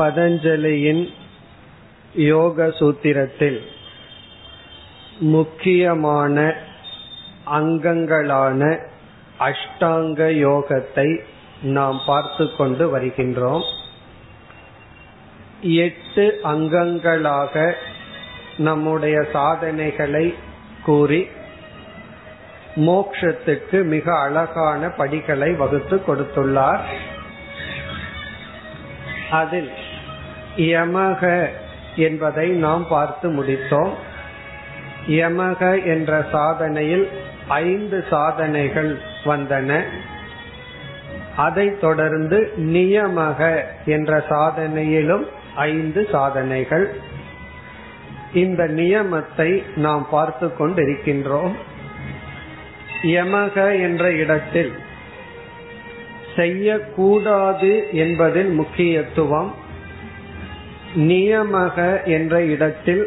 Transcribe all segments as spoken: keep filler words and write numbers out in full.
பதஞ்சலியின் யோக சூத்திரத்தில் முக்கியமான அங்கங்களான அஷ்டாங்க யோகத்தை நாம் பார்த்து கொண்டு வருகின்றோம். எட்டு அங்கங்களாக நம்முடைய சாதனைகளை கூறி மோக்ஷத்துக்கு மிக அழகான படிகளை வகுத்து கொடுத்துள்ளார். அதில் யமக என்பதை நாம் பார்த்து முடித்தோம். யமக என்ற சாதனையில் ஐந்து சாதனைகள் வந்தன. அதை தொடர்ந்து நியமக என்ற சாதனையிலும் ஐந்து சாதனைகள். இந்த நியமத்தை நாம் பார்த்து கொண்டிருக்கின்றோம். யமக என்ற இடத்தில் செய்யக்கூடாது என்பதில் முக்கியத்துவம், நியமக என்ற இடத்தில்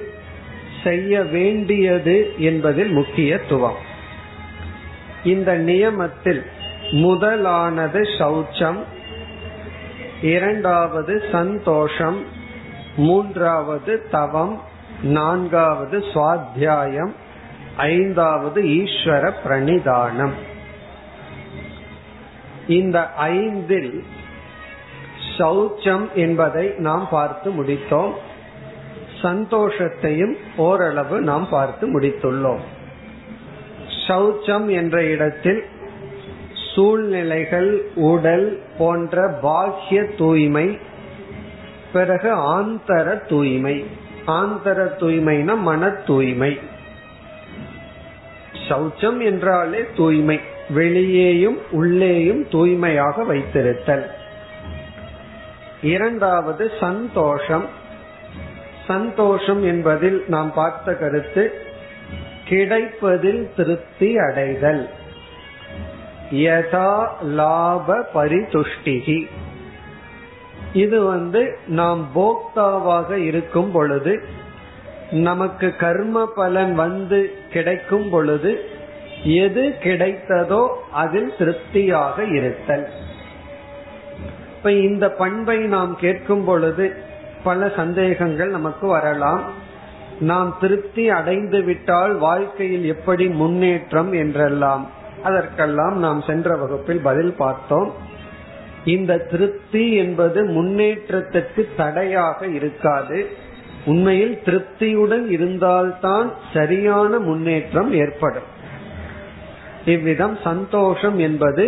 செய்ய வேண்டியது என்பதில் முக்கியத்துவம். இந்த நியமத்தில் முதலானது சௌச்சம், இரண்டாவது சந்தோஷம், மூன்றாவது தவம், நான்காவது ஸ்வாத்யாயம், ஐந்தாவது ஈஸ்வர பிரணிதானம். இந்த ஐந்தில் சௌச்சம் என்பதை நாம் பார்த்து முடித்தோம். சந்தோஷத்தையும் ஓரளவு நாம் பார்த்து முடித்துள்ளோம். சௌச்சம் என்ற இடத்தில் சூழ்நிலைகள், உடல் போன்ற பாஹ்ய தூய்மை, பிறகு ஆந்தர தூய்மை. ஆந்தர தூய்மைனா மன தூய்மை. சௌச்சம் என்றாலே தூய்மை, வெளியேயும் உள்ளேயும் தூய்மையாக வைத்திருத்தல். இரண்டாவது சந்தோஷம். சந்தோஷம் என்பதில் நாம் பார்த்த கருத்து கிடைப்பதில் திருப்தி அடைதல். யதா லாப பரிதுஷ்டிகி, இது வந்து நாம் போக்தாவாக இருக்கும் பொழுது, நமக்கு கர்ம பலன் வந்து கிடைக்கும் பொழுது எது கிடைத்ததோ அதில் திருப்தியாக இருத்தல். இப்ப இந்த பண்பை நாம் கேட்கும் பொழுது பல சந்தேகங்கள் நமக்கு வரலாம். நாம் திருப்தி அடைந்து விட்டால் வாழ்க்கையில் எப்படி முன்னேற்றம் என்றெல்லாம், அதற்கெல்லாம் நாம் சென்ற வகுப்பில் பதில் பார்த்தோம். இந்த திருப்தி என்பது முன்னேற்றத்திற்கு தடையாக இருக்காது. உண்மையில் திருப்தியுடன் இருந்தால்தான் சரியான முன்னேற்றம் ஏற்படும். இவ்விதம் சந்தோஷம் என்பது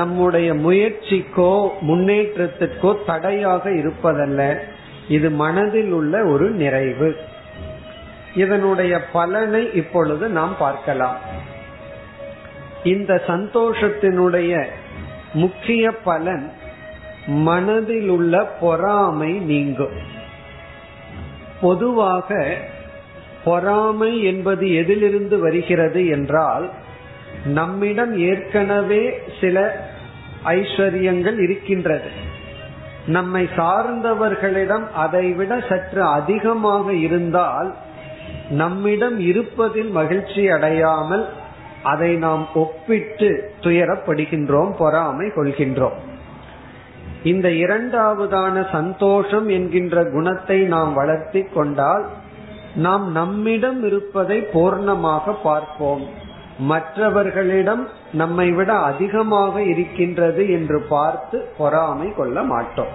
நம்முடைய முயற்சிக்கோ முன்னேற்றத்திற்கோ தடையாக இருப்பதல்ல, இது மனதில் உள்ள ஒரு நிறைவு. இதனுடைய பலனை இப்பொழுது நாம் பார்க்கலாம். இந்த சந்தோஷத்தினுடைய முக்கிய பலன் மனதில் உள்ள பொறாமை நீங்கும். பொதுவாக பொறாமை என்பது எதிலிருந்து வருகிறது என்றால், நம்மிடம் ஏற்கனவே சில ஐஸ்வர்யங்கள் இருக்கின்றது, நம்மை சார்ந்தவர்களிடம் அதைவிட சற்று அதிகமாக இருந்தால் நம்மிடம் இருப்பதில் மகிழ்ச்சி அடையாமல் அதை நாம் ஒப்பிட்டு துயரப்படுகின்றோம், பொறாமை கொள்கின்றோம். இந்த இரண்டாவதான சந்தோஷம் என்கின்ற குணத்தை நாம் வளர்த்தி கொண்டால் நாம் நம்மிடம் இருப்பதை பூர்ணமாக பார்ப்போம், மற்றவர்களிடம் நம்மை விட அதிகமாக இருக்கின்றது என்று பார்த்து பொறாமை கொள்ள மாட்டோம்.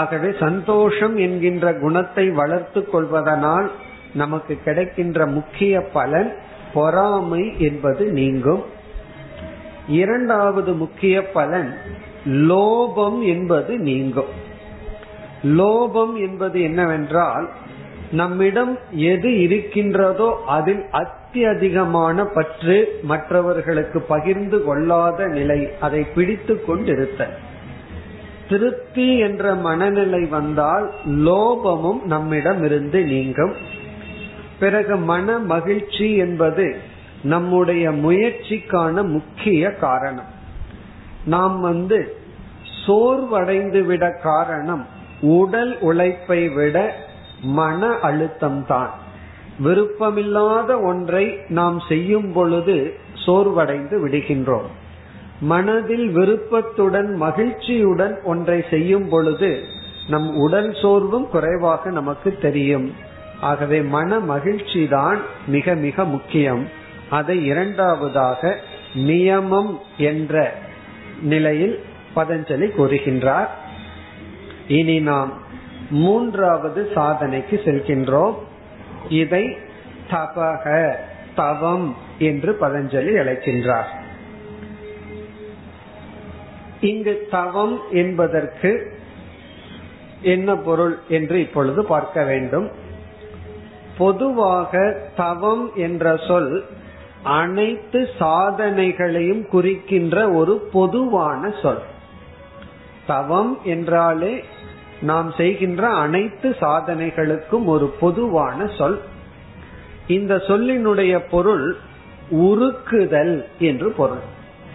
ஆகவே சந்தோஷம் என்கின்ற குணத்தை வளர்த்து கொள்வதனால் நமக்கு கிடைக்கின்ற முக்கிய பலன் பொறாமை என்பது நீங்கும். இரண்டாவது முக்கிய பலன் லோபம் என்பது நீங்கும். லோபம் என்பது என்னவென்றால், நம்மிடம் எது இருக்கின்றதோ அதில் அத்தியதிகமான பற்று, மற்றவர்களுக்கு பகிர்ந்து கொள்ளாத நிலை, அதை பிடித்து கொண்டிருத்தல். திருப்தி என்ற மனநிலை வந்தால் லோபமும் நம்மிடம் இருந்து நீங்கும். பிறகு மன மகிழ்ச்சி என்பது நம்முடைய முயற்சிக்கான முக்கிய காரணம். நாம் வந்து சோர்வடைந்து விட காரணம் உடல் உழைப்பை விட மன அழுத்தம்தான். விருப்பமில்லாத ஒன்றை நாம் செய்யும் பொழுது சோர்வடைந்து விடுகின்றோம். மனதில் விருப்பத்துடன் மகிழ்ச்சியுடன் ஒன்றை செய்யும் பொழுது நம் உடல் சோர்வும் குறைவாக நமக்கு தெரியும். ஆகவே மன மகிழ்ச்சி தான் மிக மிக முக்கியம். அதை இரண்டாவதாக நியமம் என்ற நிலையில் பதஞ்சலி கூறுகின்றார். இனி நாம் மூன்றாவது சாதனைக்கு செல்கின்றோம். இதை தபக தவம் என்று பதஞ்சலி அழைக்கின்றார். இங்கு தவம் என்பதற்கு என்ன பொருள் என்று இப்பொழுது பார்க்க வேண்டும். பொதுவாக தவம் என்ற சொல் அனைத்து சாதனைகளையும் குறிக்கின்ற ஒரு பொதுவான சொல். தவம் என்றாலே நாம் செய்கின்ற அனைத்து சாதனைகளுக்கும் ஒரு பொதுவான சொல். இந்த சொல்லினுடைய பொருள் உருக்குதல் என்று பொருள்.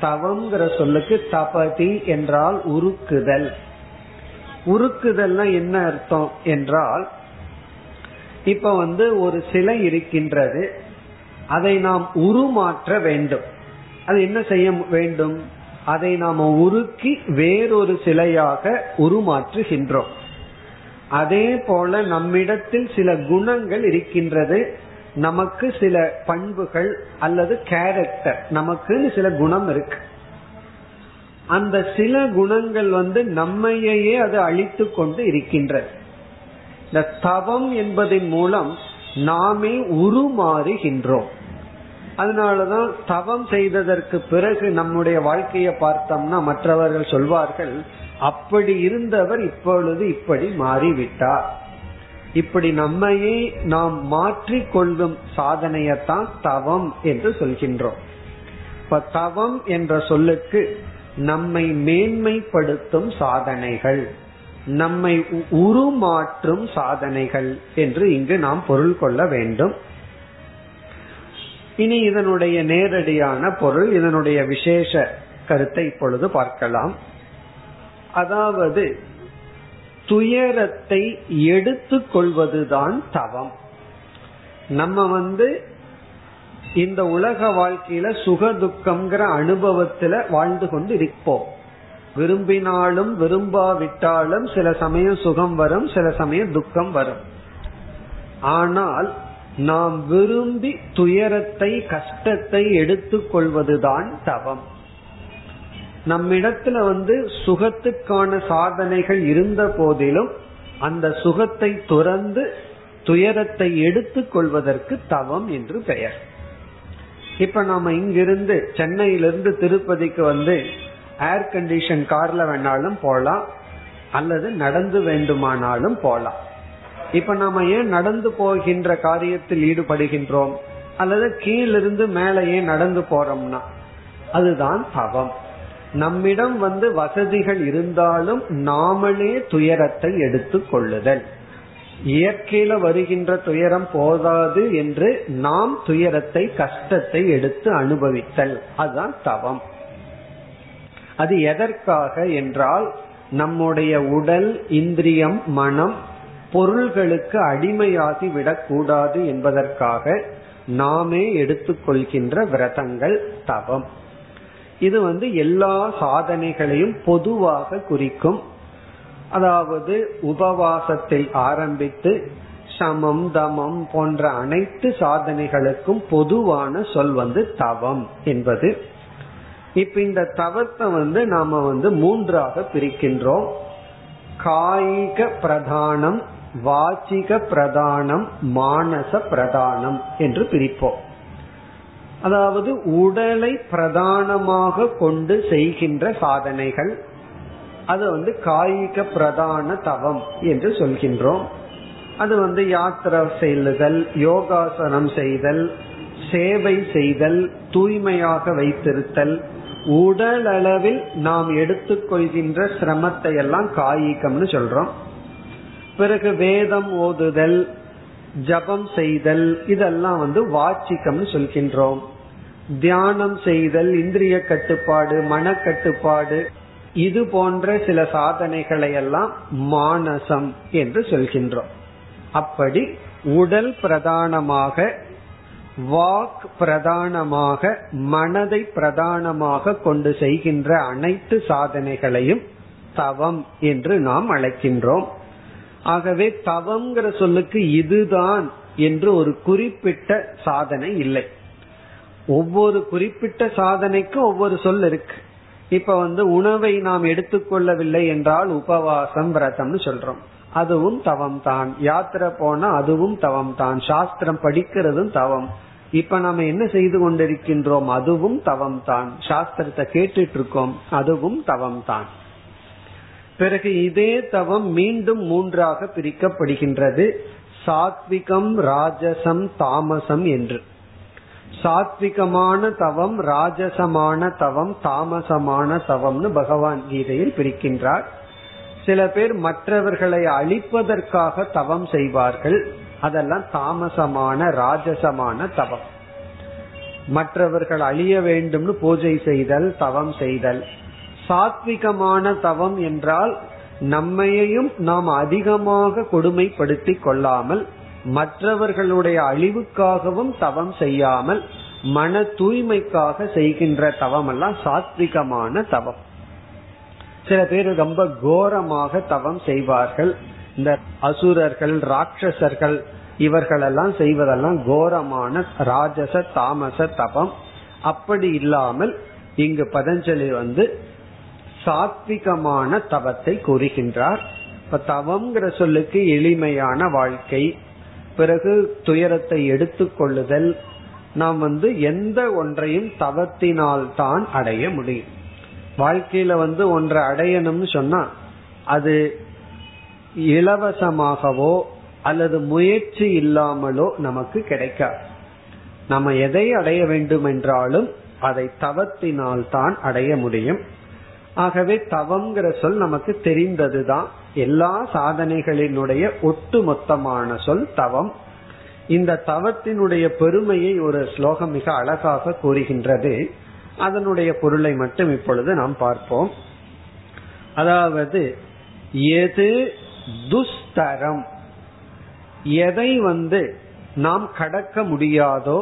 தவம்ங்கிற சொல்லுக்கு தபதி என்றால் உருக்குதல். உருக்குதல்னா என்ன அர்த்தம் என்றால், இப்ப வந்து ஒரு சிலை இருக்கின்றது, அதை நாம் உருமாற்ற வேண்டும். அது என்ன செய்ய வேண்டும்? அதை நாம உருக்கி வேறொரு சிலையாக உருமாற்றுகின்றோம். அதே போல நம்மிடத்தில் சில குணங்கள் இருக்கின்றது, நமக்கு சில பண்புகள் அல்லது கேரக்டர், நமக்கு சில குணம் இருக்கு. அந்த சில குணங்கள் வந்து நம்மையே அது அழித்து கொண்டு இருக்கின்றது. இந்த தவம் என்பதின் மூலம் நாமே உருமாறுகின்றோம். அதனாலதான் தவம் செய்ததற்கு பிறகு நம்முடைய வாழ்க்கையை பார்த்தோம்னா மற்றவர்கள் சொல்வார்கள், அப்படி இருந்தவர் இப்பொழுது இப்படி மாறிவிட்டார். இப்படி நம்மையே நாம் மாற்றிக் கொள்ளும் சாதனையத்தான் தவம் என்று சொல்கின்றோம். இப்ப தவம் என்ற சொல்லுக்கு நம்மை மேன்மைப்படுத்தும் சாதனைகள், நம்மை உருமாற்றும் சாதனைகள் என்று இங்கு நாம் பொருள் கொள்ள வேண்டும். இனி இதனுடைய நேரடியான பொருள், இதனுடைய விசேஷ கருத்தை இப்பொழுது பார்க்கலாம். அதாவது துயரத்தை எடுத்து கொள்வதுதான் தவம். நம்ம வந்து இந்த உலக வாழ்க்கையில சுக துக்கம்ங்கிற அனுபவத்துல வாழ்ந்து கொண்டு இருப்போம். விரும்பினாலும் விரும்பாவிட்டாலும் சில சமயம் சுகம் வரும், சில சமயம் துக்கம் வரும். ஆனால் நாம் விரும்பி துயரத்தை கஷ்டத்தை எடுத்து கொள்வதுதான் தவம். நம்மிடத்துல வந்து சுகத்துக்கான சாதனைகள் இருந்த போதிலும் அந்த சுகத்தை துறந்து துயரத்தை எடுத்து கொள்வதற்கு தவம் என்று பெயர். இப்ப நாம இங்கிருந்து சென்னையிலிருந்து திருப்பதிக்கு வந்து ஏர் கண்டிஷன் கார்ல வேணாலும் போலாம், அல்லது நடந்து வேண்டுமானாலும் போலாம். இப்ப நாம ஏன் நடந்து போகின்ற காரியத்தில் ஈடுபடுகின்றோம், அல்லது கீழிருந்து மேலேயே நடந்து போறோம்னா அதுதான் தவம். நம்மிடம் வந்து வசதிகள் இருந்தாலும் நாமளே துயரத்தை எடுத்து கொள்ளுதல், இயற்கையில வருகின்ற துயரம் போதாது என்று நாம் துயரத்தை கஷ்டத்தை எடுத்து அனுபவித்தல், அதுதான் தவம். அது எதற்காக என்றால், நம்முடைய உடல் இந்திரியம் மனம் பொருள்களுக்கு அடிமையாகி விடக்கூடாது என்பதற்காக நாமே எடுத்துக்கொள்கின்ற விரதங்கள் தவம். இது வந்து எல்லா சாதனைகளையும் பொதுவாக குறிக்கும். அதாவது உபவாசத்தை ஆரம்பித்து சமம் தமம் போன்ற அனைத்து சாதனைகளுக்கும் பொதுவான சொல் வந்து தவம் என்பது. இப்ப இந்த தவத்தை வந்து நாம வந்து மூன்றாக பிரிக்கின்றோம். காயிக பிரதானம், வாச்சிக பிரதானம், மானச பிரதானம் என்று பிரிப்போம். அதாவது உடலை பிரதானமாக கொண்டு செய்கின்ற சாதனைகள், அது வந்து காயிக பிரதான தவம் என்று சொல்கின்றோம். அது வந்து யாத்திரை செய்தல், யோகாசனம் செய்தல், சேவை செய்தல், தூய்மையாக வைத்திருத்தல், உடல் அளவில் நாம் எடுத்துக்கொள்கின்ற சிரமத்தை எல்லாம் காயிகம்னு சொல்றோம். பிறகு வேதம் ஓதுதல், ஜபம் செய்தல், இதெல்லாம் வந்து வாச்சிகம்னு சொல்கின்றோம். தியானம் செய்தல், இந்திரிய கட்டுப்பாடு, மன கட்டுப்பாடு, இது போன்ற சில சாதனைகளை எல்லாம் மானசம் என்று சொல்கின்றோம். அப்படி உடல் பிரதானமாக வாக் பிரதானமாக, மனதை பிரதானமாக கொண்டு செய்கின்ற அனைத்து சாதனைகளையும் தவம் என்று நாம் அழைக்கின்றோம். ஆகவே தவம்ங்கிற சொல்லுக்கு இதுதான் என்று ஒரு குறிப்பிட்ட சாதனை இல்லை. ஒவ்வொரு குறிப்பிட்ட சாதனைக்கும் ஒவ்வொரு சொல் இருக்கு. இப்ப வந்து உணவை நாம் எடுத்துக்கொள்ளவில்லை என்றால் உபவாசம் விரதம்னு சொல்றோம், அதுவும் தவம் தான். யாத்திரை போனா அதுவும் தவம் தான். சாஸ்திரம் படிக்கிறதும் தவம். இப்ப நாம என்ன செய்து கொண்டிருக்கின்றோம், அதுவும் தவம் தான். சாஸ்திரத்தை கேட்டுட்டு இருக்கோம், அதுவும் தவம் தான். பிறகு இதே தவம் மீண்டும் மூன்றாக பிரிக்கப்படுகின்றது, சாத்விகம் ராஜசம் தாமசம் என்று. சாத்விகமான தவம், ராஜசமான தவம், தாமசமான தவம்னு பகவான் கீதையில் பிரிக்கின்றார். சில பேர் மற்றவர்களை அழிப்பதற்காக தவம் செய்வார்கள், அதெல்லாம் தாமசமான ராஜசமான தவம். மற்றவர்கள் அழிய வேண்டும்னு பூஜை செய்தல், தவம் செய்தல். சாத்விகமான தவம் என்றால் நம்மையையும் நாம் அதிகமாக கொடுமைப்படுத்தி கொள்ளாமல், மற்றவர்களுடைய அழிவுக்காகவும் தவம் செய்யாமல், மன தூய்மைக்காக செய்கின்ற தவம் எல்லாம் சாத்விகமான தவம். சில பேர் ரொம்ப கோரமாக தவம் செய்வார்கள். இந்த அசுரர்கள், ராட்சசர்கள், இவர்களெல்லாம் செய்வதெல்லாம் கோரமான ராஜச தாமச தவம். அப்படி இல்லாமல் இங்கு பதஞ்சலி வந்து சாத்விகமான தவத்தை கூறுகின்றார். இப்ப தவம்ங்கிற சொல்லுக்கு எளிமையான வாழ்க்கை, பிறகு துயரத்தை எடுத்துக்கொள்ளுதல். நாம் வந்து எந்த ஒன்றையும் தவத்தினால் தான் அடைய முடியும். வாழ்க்கையில வந்து ஒன்றை அடையணும்னு சொன்னா அது இலவசமாகவோ அல்லது முயற்சி இல்லாமலோ நமக்கு கிடைக்காது. நம்ம எதை அடைய வேண்டும் என்றாலும் அதை தவத்தினால் தான் அடைய முடியும். ஆகவே தவம்ங்கிற சொல் நமக்கு தெரிந்ததுதான். எல்லா சாதனைகளினுடைய ஒட்டு மொத்தமான சொல் தவம். இந்த தவத்தினுடைய பெருமையை ஒரு ஸ்லோகம் மிக அழகாக கூறுகின்றது. அதனுடைய பொருளை மட்டும் இப்பொழுது நாம் பார்ப்போம். அதாவது எது துஸ்தரம், எதை வந்து நாம் கடக்க முடியாதோ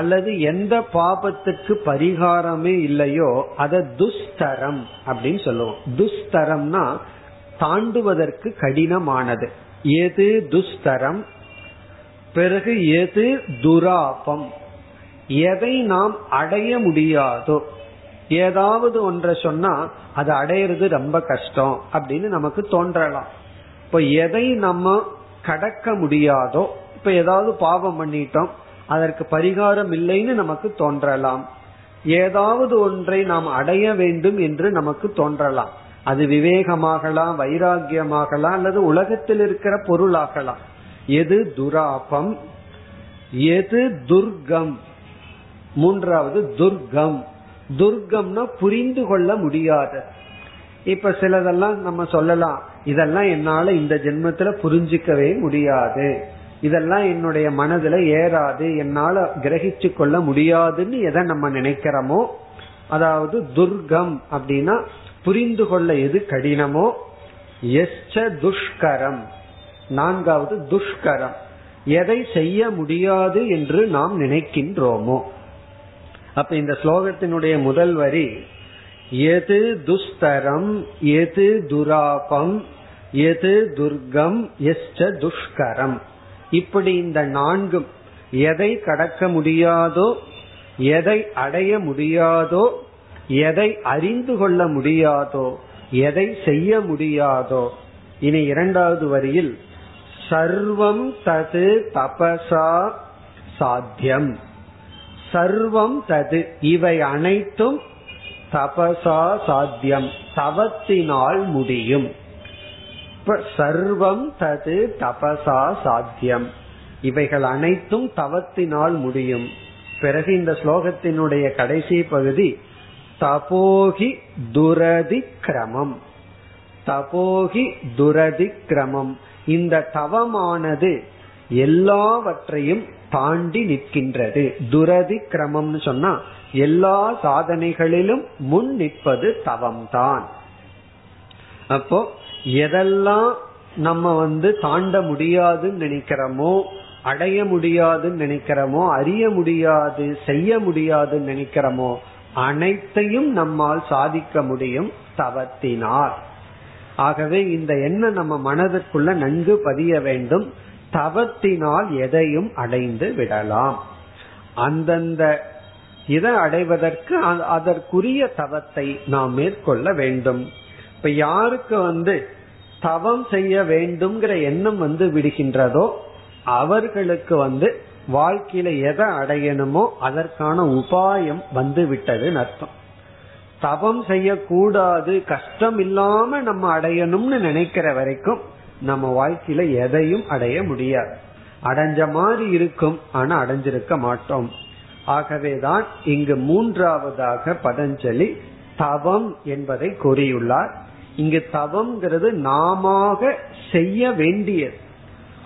அல்லது எந்த பாபத்துக்கு பரிகாரமே இல்லையோ அதை துஸ்தரம் அப்படின்னு சொல்லுவோம். துஸ்தரம்னா தாண்டுவதற்கு கடினமானது, எது துஸ்தரம். பிறகு எது துராபம், எதை நாம் அடைய முடியாதோ. ஏதாவது ஒன்றை சொன்னா அது அடையிறது ரொம்ப கஷ்டம் அப்படின்னு நமக்கு தோன்றலாம். இப்போ எதை நம்ம கடக்க முடியாதோ, இப்ப ஏதாவது பாவம் பண்ணிட்டோம், அதற்கு பரிகாரம் இல்லைன்னு நமக்கு தோன்றலாம். ஏதாவது ஒன்றை நாம் அடைய வேண்டும் என்று நமக்கு தோன்றலாம். அது விவேகமாகலாம், வைராகியமாகலாம், அல்லது உலகத்தில் இருக்கிற பொருளாகலாம். எது துராபம், எது துர்கம். மூன்றாவது துர்கம். துர்கம்னா புரிந்து கொள்ள முடியாது. இப்ப சிலதெல்லாம் நம்ம சொல்லலாம், இதெல்லாம் என்னால இந்த ஜென்மத்துல புரிஞ்சிக்கவே முடியாது, இதெல்லாம் என்னுடைய மனதுல ஏறாது, என்னால கிரகிச்சு கொள்ள முடியாதுன்னு எதை நம்ம நினைக்கிறோமோ, அதாவது துர்கம் அப்படின்னா புரிந்து கொள்ள எது கடினமோ. எச்ச துஷ்கரம், நான்காவது துஷ்கரம், எதை செய்ய முடியாது என்று நாம் நினைக்கின்றோமோ. அப்ப இந்த ஸ்லோகத்தினுடைய முதல் வரி எது துஸ்தரம், எது துராபம், எது துர்கம், எச்ச துஷ்கரம். இப்படி இந்த நான்கும், எதை கடக்க முடியாதோ, எதை அடைய முடியாதோ, எதை அறிந்து கொள்ள முடியாதோ, எதை செய்ய முடியாதோ. இனி இரண்டாவது வரியில் சர்வம் தது தபசா சாத்தியம். சர்வம் தது, இவை அனைத்தும் தபசா சாத்தியம், தவத்தினால் முடியும். சர்வம் தது தபசா சாத்தியம், இவைகள் அனைத்தும் தவத்தினால் முடியும். பிறகு இந்த ஸ்லோகத்தினுடைய கடைசி பகுதி தபோஹி துரதி கிரமம். தபோஹி துரதி கிரமம், இந்த தவமானது எல்லாவற்றையும் தாண்டி நிற்கின்றது. துரதி கிரமம்னு சொன்னா எல்லா சாதனைகளிலும் முன் நிற்பது தவம்தான். அப்போ எதெல்லாம் நம்ம வந்து தாண்ட முடியாதுன்னு நினைக்கிறோமோ அடைய முடியாதுன்னு நினைக்கிறோமோ, அறிய முடியாது, செய்ய முடியாதுன்னு நினைக்கிறோமோ, அனைத்தையும் நம்மால் சாதிக்க முடியும் தவத்தினால். ஆகவே இந்த எண்ணம் நம்ம மனதுக்குள்ள நன்கு பதிய வேண்டும். தவத்தினால் எதையும் அடைந்து விடலாம். அந்தந்த இதை அடைவதற்கு அதற்குரிய தவத்தை நாம் மேற்கொள்ள வேண்டும். இப்ப யாருக்கு வந்து தவம் செய்ய வேண்டும்ங்கிற எண்ணம் வந்து விடுகின்றதோ அவர்களுக்கு வந்து வாழ்க்கையில எதை அடையணுமோ அதற்கான உபாயம் வந்து விட்டதுன்னு அர்த்தம். தவம் செய்யக்கூடாது, கஷ்டம் இல்லாம நம்ம அடையணும்னு நினைக்கிற வரைக்கும் நம்ம வாழ்க்கையில எதையும் அடைய முடியாது. அடைஞ்ச மாதிரி இருக்கும், ஆனா அடைஞ்சிருக்க மாட்டோம். ஆகவேதான் இங்கு மூன்றாவதாக பதஞ்சலி தவம் என்பதை கூறியுள்ளார். இங்கு தவம்ங்கிறது நாம செய்ய வேண்டியது.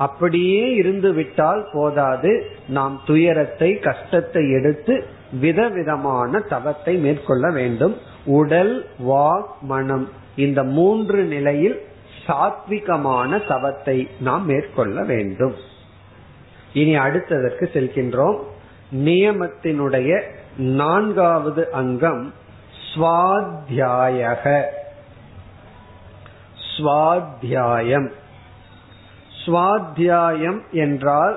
அப்படியே இருந்து விட்டால் போதாது, நாம் துயரத்தை கஷ்டத்தை எடுத்து விதவிதமான தவத்தை மேற்கொள்ள வேண்டும். உடல், வாக், மனம் இந்த மூன்று நிலையில் சாத்விகமான தவத்தை நாம் மேற்கொள்ள வேண்டும். இனி அடுத்ததற்கு செல்கின்றோம். நியமத்தினுடைய நான்காவது அங்கம் ஸ்வாத்யாய. ஸ்வாத்யாயம் ஸ்வாத்யாயம் என்றால்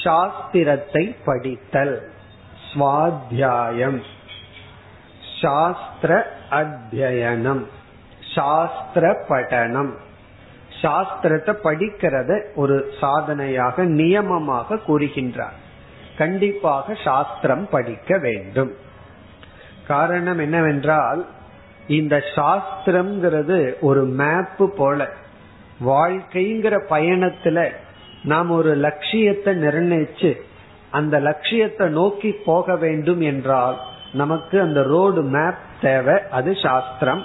சாஸ்திரத்தை படித்தல். ஸ்வாத்யாயம் சாஸ்திர அத்யயனம், சாஸ்திர படனம். சாஸ்திரத்தை படிக்கிறத ஒரு சாதனையாக நியமமாக கூறுகின்றார். கண்டிப்பாக சாஸ்திரம் படிக்க வேண்டும். காரணம் என்னவென்றால், இந்த சாஸ்திரம்ங்கிறது ஒரு மேப்பு போல. வாழ்க்கைங்கிற பயணத்துல நாம் ஒரு லட்சியத்தை நிர்ணயிச்சு அந்த லட்சியத்தை நோக்கி போக வேண்டும் என்றால் நமக்கு அந்த ரோடு மேப் தேவை. அது சாஸ்திரம்.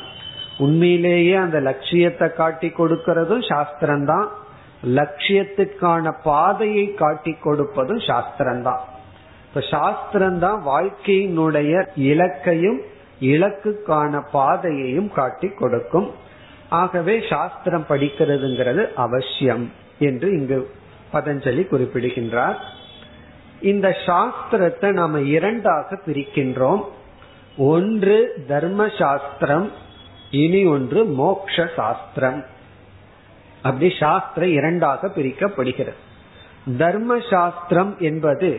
உண்மையிலேயே அந்த லட்சியத்தை காட்டி கொடுக்கிறதும் சாஸ்திரம்தான், லட்சியத்துக்கான பாதையை காட்டி கொடுப்பதும் சாஸ்திரம்தான். இப்ப சாஸ்திரம்தான் வாழ்க்கையினுடைய இலக்கையும் இலக்குக்கான பாதையையும் காட்டி கொடுக்கும். ஆகவே சாஸ்திரம் படிக்கிறதுங்கிறது அவசியம் என்று இங்கு பதஞ்சலி குறிப்பிடுகின்றார். இந்த சாஸ்திரத்தை நாம இரண்டாக பிரிக்கின்றோம். ஒன்று தர்ம சாஸ்திரம், இனி ஒன்று மோக்ஷ சாஸ்திரம். அப்படி சாஸ்திரம் இரண்டாக பிரிக்கப்படுகிறது. தர்ம சாஸ்திரம் என்பது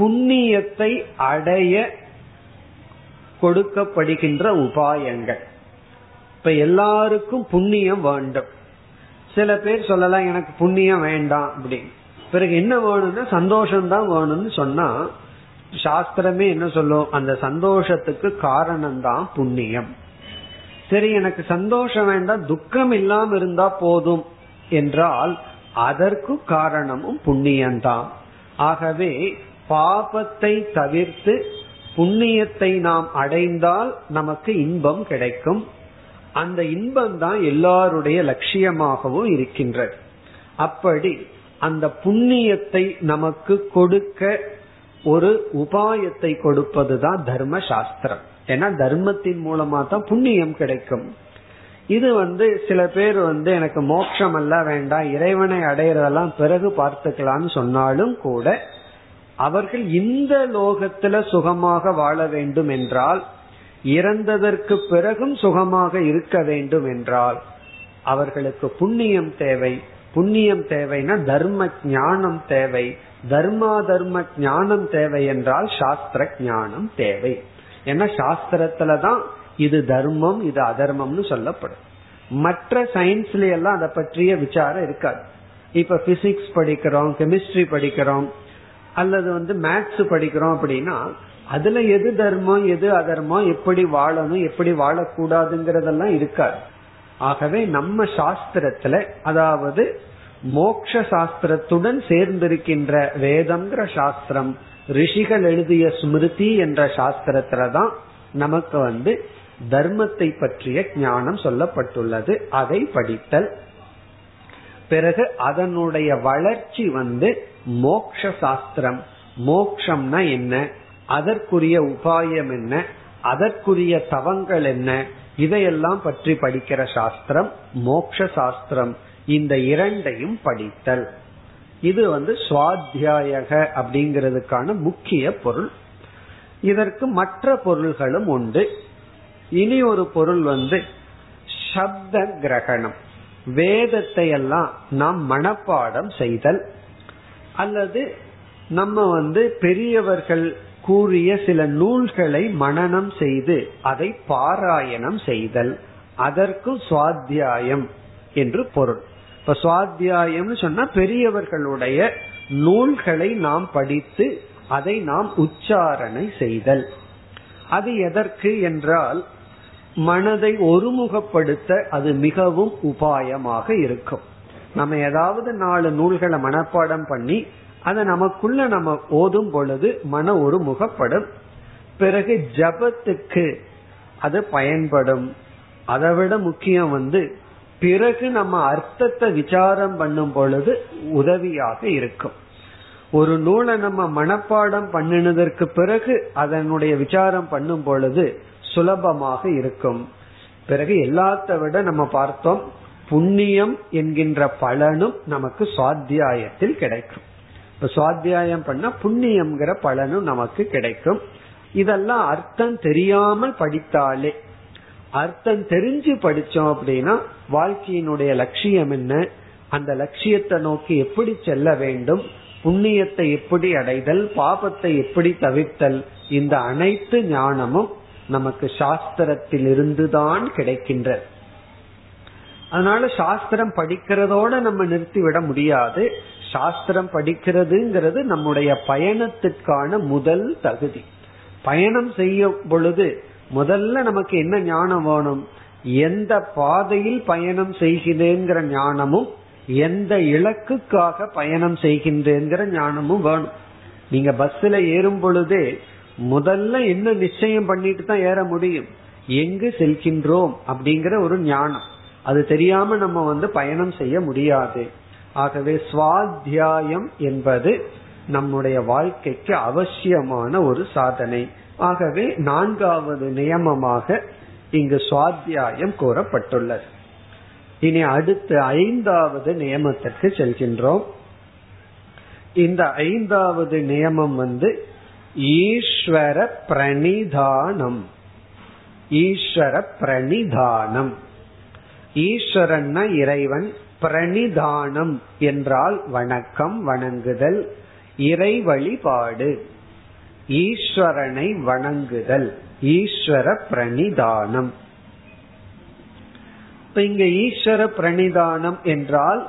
புண்ணியத்தை அடைய கொடுக்கப்படுகின்ற உபாயங்கள். இப்ப எல்லாருக்கும் புண்ணியம் வேண்டும். சில பேர் சொல்லலாம் எனக்கு புண்ணியம் வேண்டாம் அப்படின்னு. பிறகு என்ன வேணும்னா சந்தோஷம்தான் வேணும்னு சொன்னா சாஸ்திரமே என்ன சொல்லும், அந்த சந்தோஷத்துக்கு காரணம்தான் புண்ணியம். சரி, எனக்கு சந்தோஷம் வேண்டாம், துக்கம் இல்லாம இருந்தா போதும் என்றால் அதற்கு காரணமும் புண்ணியம்தான். ஆகவே பாபத்தை தவிர்த்து புண்ணியத்தை நாம் அடைந்தால் நமக்கு இன்பம் கிடைக்கும். அந்த இன்பம் தான் எல்லாருடைய லட்சியமாகவும் இருக்கின்றது. அப்படி அந்த புண்ணியத்தை நமக்கு கொடுக்க ஒரு உபாயத்தை கொடுப்பதுதான் தர்ம சாஸ்திரம். ஏன்னா தர்மத்தின் மூலமா தான் புண்ணியம் கிடைக்கும். இது வந்து சில பேர் வந்து எனக்கு மோட்சம் எல்லாம் வேண்டாம், இறைவனை அடையறதெல்லாம் பிறகு பார்த்துக்கலாம்னு சொன்னாலும் கூட அவர்கள் இந்த லோகத்துல சுகமாக வாழ வேண்டும் என்றால், இறந்ததற்கு பிறகும் சுகமாக இருக்க வேண்டும் என்றால் அவர்களுக்கு புண்ணியம் தேவை. புண்ணியம் தேவைன்னா தர்ம ஞானம் தேவை. தர்மா தர்ம ஞானம் தேவை என்றால் சாஸ்திர ஞானம் தேவை. ஏன்னா சாஸ்திரத்துலதான் இது தர்மம் இது அதர்மம்னு சொல்லப்படும். மற்ற சயின்ஸ்ல எல்லாம் அதை பற்றிய விசாரம் இருக்காது. இப்ப பிசிக்ஸ் படிக்கிறோம், கெமிஸ்ட்ரி படிக்கிறோம், அல்லது வந்து மேத்ஸ் படிக்கிறோம் அப்படின்னா அதுல எது தர்மம் எது அதர்மம், எப்படி வாழணும் எப்படி வாழக்கூடாதுங்கிறதெல்லாம் இருக்காது. ஆகவே நம்ம சாஸ்திரத்துல, அதாவது மோக்ஷ சாஸ்திரத்துடன் சேர்ந்திருக்கின்ற வேதம்ங்கிற சாஸ்திரம், ரிஷிகள் எழுதிய ஸ்மிருதி என்ற சாஸ்திரத்துலதான் நமக்கு வந்து தர்மத்தை பற்றிய ஞானம் சொல்லப்பட்டுள்ளது. அதை படித்தல், பிறகு அதனுடைய வளர்ச்சி வந்து மோக்ஷ சாஸ்திரம். மோக்ஷம்னா என்ன, அதற்குரிய உபாயம் என்ன, அதற்குரிய தவங்கள் என்ன, இதையெல்லாம் பற்றி படிக்கிற சாஸ்திரம் மோக்ஷ சாஸ்திரம். இந்த இரண்டையும் படித்தல். இது வந்து ஸ்வாத்யாயக அப்படிங்கிறதுக்கான முக்கிய பொருள். இதற்கு மற்ற பொருள்களும் உண்டு. இனி ஒரு பொருள் வந்து சப்த கிரகணம். வேதத்தை எல்லாம் நாம் மனப்பாடம் செய்தல், அல்லது நம்ம வந்து பெரியவர்கள் கூறிய சில நூல்களை மனனம் செய்து அதை பாராயணம் செய்தல், அதற்கு சுவாத்தியாயம் என்று பொருள். இப்ப சுவாத்தியாயம் சொன்னா பெரியவர்களுடைய நூல்களை நாம் படித்து அதை நாம் உச்சாரணை செய்தல். அது எதற்கு என்றால் மனதை ஒருமுகப்படுத்த அது மிகவும் உபாயமாக இருக்கும். நம்ம ஏதாவது நாலு நூல்களை மனப்பாடம் பண்ணி அதை நமக்குள்ள நம்ம ஓதும் பொழுது மன ஒருமுகப்படும். பிறகு ஜபத்துக்கு அது பயன்படும். அதை விட முக்கியம் வந்து பிறகு நம்ம அர்த்தத்தை விசாரம் பண்ணும் பொழுது உதவியாக இருக்கும். ஒரு நூலை நம்ம மனப்பாடம் பண்ணினதற்கு பிறகு அதனுடைய விசாரம் பண்ணும் பொழுது சுலபமாக இருக்கும். பிறகு எல்லாத்த விட நம்ம பார்த்தோம் புண்ணியம் என்கின்ற பலனும் நமக்கு சுவாத்தியாயத்தில் கிடைக்கும். இப்ப சுவாத்தியாயம் பண்ண புண்ணியம்ங்கிற பலனும் நமக்கு கிடைக்கும். இதெல்லாம் அர்த்தம் தெரியாமல் படித்தாலே, அர்த்தம் தெரிஞ்சு படிச்சோம் அப்படின்னா வாழ்க்கையினுடைய லட்சியம் என்ன, அந்த லட்சியத்தை நோக்கி எப்படி செல்ல வேண்டும், புண்ணியத்தை எப்படி அடைதல், பாபத்தை எப்படி தவிர்த்தல், இந்த அனைத்து ஞானமும் நமக்கு சாஸ்திரத்தில் இருந்துதான் கிடைக்கின்றது. அதனால சாஸ்திரம் படிக்கிறதோட நம்ம நிறுத்திவிட முடியாது. சாஸ்திரம் படிக்கிறதுங்கிறது நம்முடைய பயணத்திற்கான முதல் தகுதி. பயணம் செய்யும் பொழுது முதல்ல நமக்கு என்ன ஞானம் வேணும், எந்த பாதையில் பயணம் செய்கிறேங்கிற ஞானமும் எந்த இலக்குக்காக பயணம் செய்கின்றேங்கிற ஞானமும் வேணும். நீங்க பஸ்ல ஏறும் பொழுதே முதல்ல என்ன நிச்சயம் பண்ணிட்டு தான் ஏற முடியும், எங்கு செல்கின்றோம் அப்படிங்கிற ஒரு ஞானம். அது தெரியாம நம்ம வந்து பயணம் செய்ய முடியாது. ஆகவே ஸ்வாத்யாயம் என்பது நம்முடைய வாழ்க்கைக்கு அவசியமான ஒரு சாதனை. ஆகவே நான்காவது நியமமாக இங்கு ஸ்வாத்யாயம் கூறப்பட்டுள்ளது. இனி அடுத்து ஐந்தாவது நியமத்திற்கு செல்கின்றோம். இந்த ஐந்தாவது நியமம் வந்து ஈஸ்வர பிரணிதானம். ஈஸ்வர பிரணிதானம், ஈஸ்வரன்னா இறைவன், பிரணிதானம் என்றால் வணக்கம், வணங்குதல், இறை வழிபாடு, ஈஸ்வரனை வணங்குதல், ஈஸ்வர பிரணிதானம். இப்ப இங்க ஈஸ்வர பிரணிதானம் என்றால்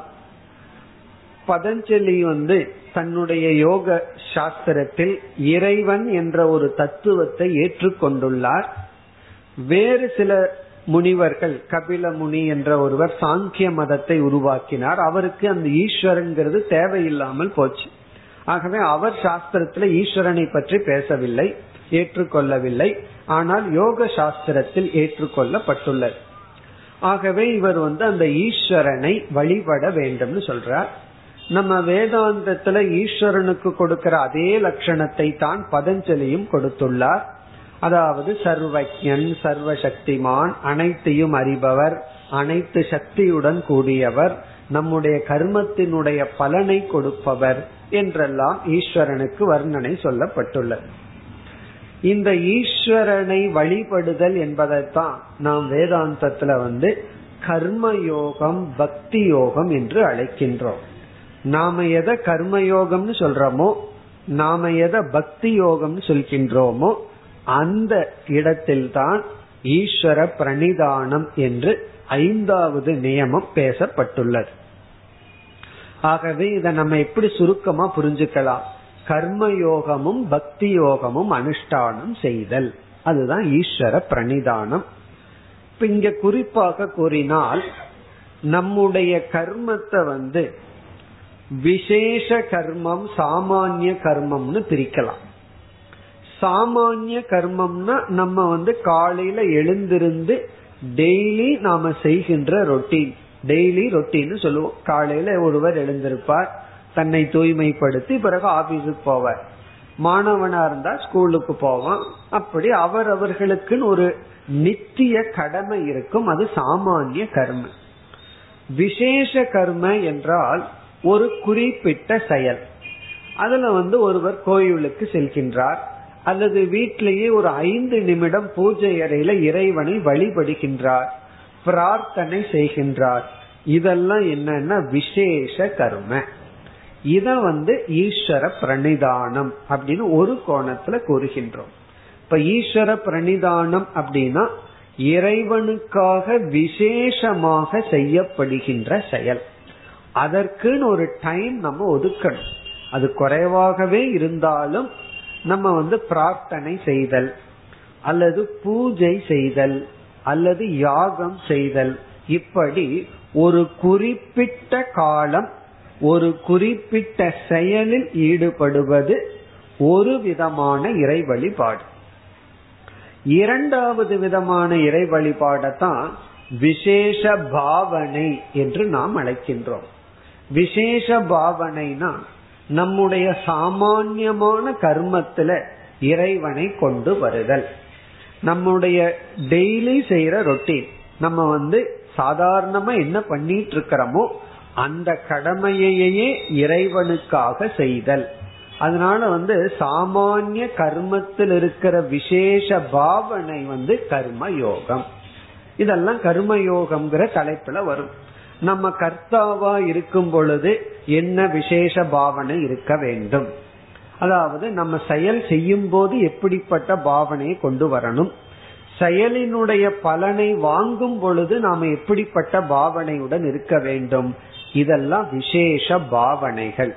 பதஞ்சலி வந்து தன்னுடைய யோக சாஸ்திரத்தில் இறைவன் என்ற ஒரு தத்துவத்தை ஏற்றுக்கொண்டுள்ளார். வேறு சில முனிவர்கள், கபில முனி என்ற ஒருவர் சாங்கிய மதத்தை உருவாக்கினார். அவருக்கு அந்த ஈஸ்வரன்கிறது தேவையில்லாமல் போச்சு. ஆகவே அவர் சாஸ்திரத்துல ஈஸ்வரனை பற்றி பேசவில்லை, ஏற்றுக்கொள்ளவில்லை. ஆனால் யோக சாஸ்திரத்தில் ஏற்றுக்கொள்ளப்பட்டுள்ளது. ஆகவே இவர் வந்து அந்த ஈஸ்வரனை வழிபட வேண்டும்னு சொல்றார். நம்ம வேதாந்தத்துல ஈஸ்வரனுக்கு கொடுக்கிற அதே லட்சணத்தை தான் பதஞ்சலியும் கொடுத்துள்ளார். அதாவது சர்வஜன், சர்வசக்திமான், அனைத்தையும் அறிபவர், அனைத்து சக்தியுடன் கூடியவர், நம்முடைய கர்மத்தினுடைய பலனை கொடுப்பவர் என்றெல்லாம் ஈஸ்வரனுக்கு வர்ணனை சொல்லப்பட்டுள்ளது. இந்த ஈஸ்வரனை வழிபடுதல் என்பதைத்தான் நாம் வேதாந்தத்துல வந்து கர்மயோகம், பக்தி யோகம் என்று அழைக்கின்றோம். நாம எதை கர்மயோகம்னு சொல்றோமோ, நாம எதை பக்தி யோகம்னு சொல்கின்றோமோ, அந்த இடத்தில்தான் ஈஸ்வர பிரணிதானம் என்று ஐந்தாவது நியமம் பேசப்பட்டுள்ளது. ஆகவே இதை நம்ம எப்படி சுருக்கமா புரிஞ்சுக்கலாம், கர்மயோகமும் பக்தி யோகமும் அனுஷ்டானம் செய்தல், அதுதான் ஈஸ்வர பிரணிதானம். இப்ப இங்க குறிப்பாக கூறினால் நம்முடைய கர்மத்தை வந்து விசேஷ கர்மம், சாமானிய கர்மம்னு பிரிக்கலாம். சாமானிய கர்மம்னா நம்ம வந்து காலையில எழுந்திருந்து டெய்லி நாம செய்கின்ற ரொட்டீன், டெய்லி ரொட்டீன் சொல்லுவோம். காலையில ஒருவர் எழுந்திருப்பார், தன்னை தூய்மைப்படுத்தி பிறகு ஆபீஸுக்கு போவார். மாணவனா இருந்தா ஸ்கூலுக்கு போவான். அப்படி அவர் அவர்களுக்குன்னு ஒரு நித்திய கடமை இருக்கும். அது சாமானிய கர்ம. விசேஷ கர்ம என்றால் ஒரு குறிப்பிட்ட செயல். அதுல வந்து ஒருவர் கோயிலுக்கு செல்கின்றார் அல்லது வீட்டிலேயே ஒரு ஐந்து நிமிடம் பூஜை அறையில இறைவனை வழிபடுகின்றார், பிரார்த்தனை செய்கின்றார். இதெல்லாம் என்னன்னா விசேஷ கர்ம. இத வந்து ஈஸ்வர பிரணிதானம் அப்படின்னு ஒரு கோணத்துல கூறுகின்றோம். இப்ப ஈஸ்வர பிரணிதானம் அப்படின்னா இறைவனுக்காக விசேஷமாக செய்யப்படுகின்ற செயல். அதற்குன்னு ஒரு டைம் நம்ம ஒதுக்கணும். அது குறைவாகவே இருந்தாலும் நம்ம வந்து பிரார்த்தனை செய்தல் அல்லது பூஜை செய்தல் அல்லது யாகம் செய்தல், இப்படி ஒரு குறிப்பிட்ட காலம் ஒரு குறிப்பிட்ட செயலில் ஈடுபடுவது ஒரு விதமான இறை வழிபாடு. இரண்டாவது விதமான இறை வழிபாடத்தான் விசேஷ பாவனை என்று நாம் அழைக்கின்றோம். விசேஷ பாவனைனா நம்முடைய சாமான்யமான கர்மத்துல இறைவனை கொண்டு வருதல். நம்முடைய டெய்லி செய்யற ரொட்டீன், நம்ம வந்து சாதாரணமா என்ன பண்ணிட்டு இருக்கிறோமோ அந்த கடமையையே இறைவனுக்காக செய்தல். அதனால வந்து சாமானிய கர்மத்தில் இருக்கிற விசேஷ பாவனை வந்து கர்ம யோகம். இதெல்லாம் கர்ம யோகம்ங்கிற தலைப்புல வரும். நம்ம கர்த்தாவா இருக்கும் பொழுது என்ன விசேஷ பாவனை இருக்க வேண்டும், அதாவது நம்ம செயல் செய்யும் போது எப்படிப்பட்ட பாவனையை கொண்டு வரணும், செயலினுடைய பலனை வாங்கும் பொழுது நாம எப்படிப்பட்ட பாவனையுடன் இருக்க வேண்டும், இதெல்லாம் விசேஷ பாவனைகள்.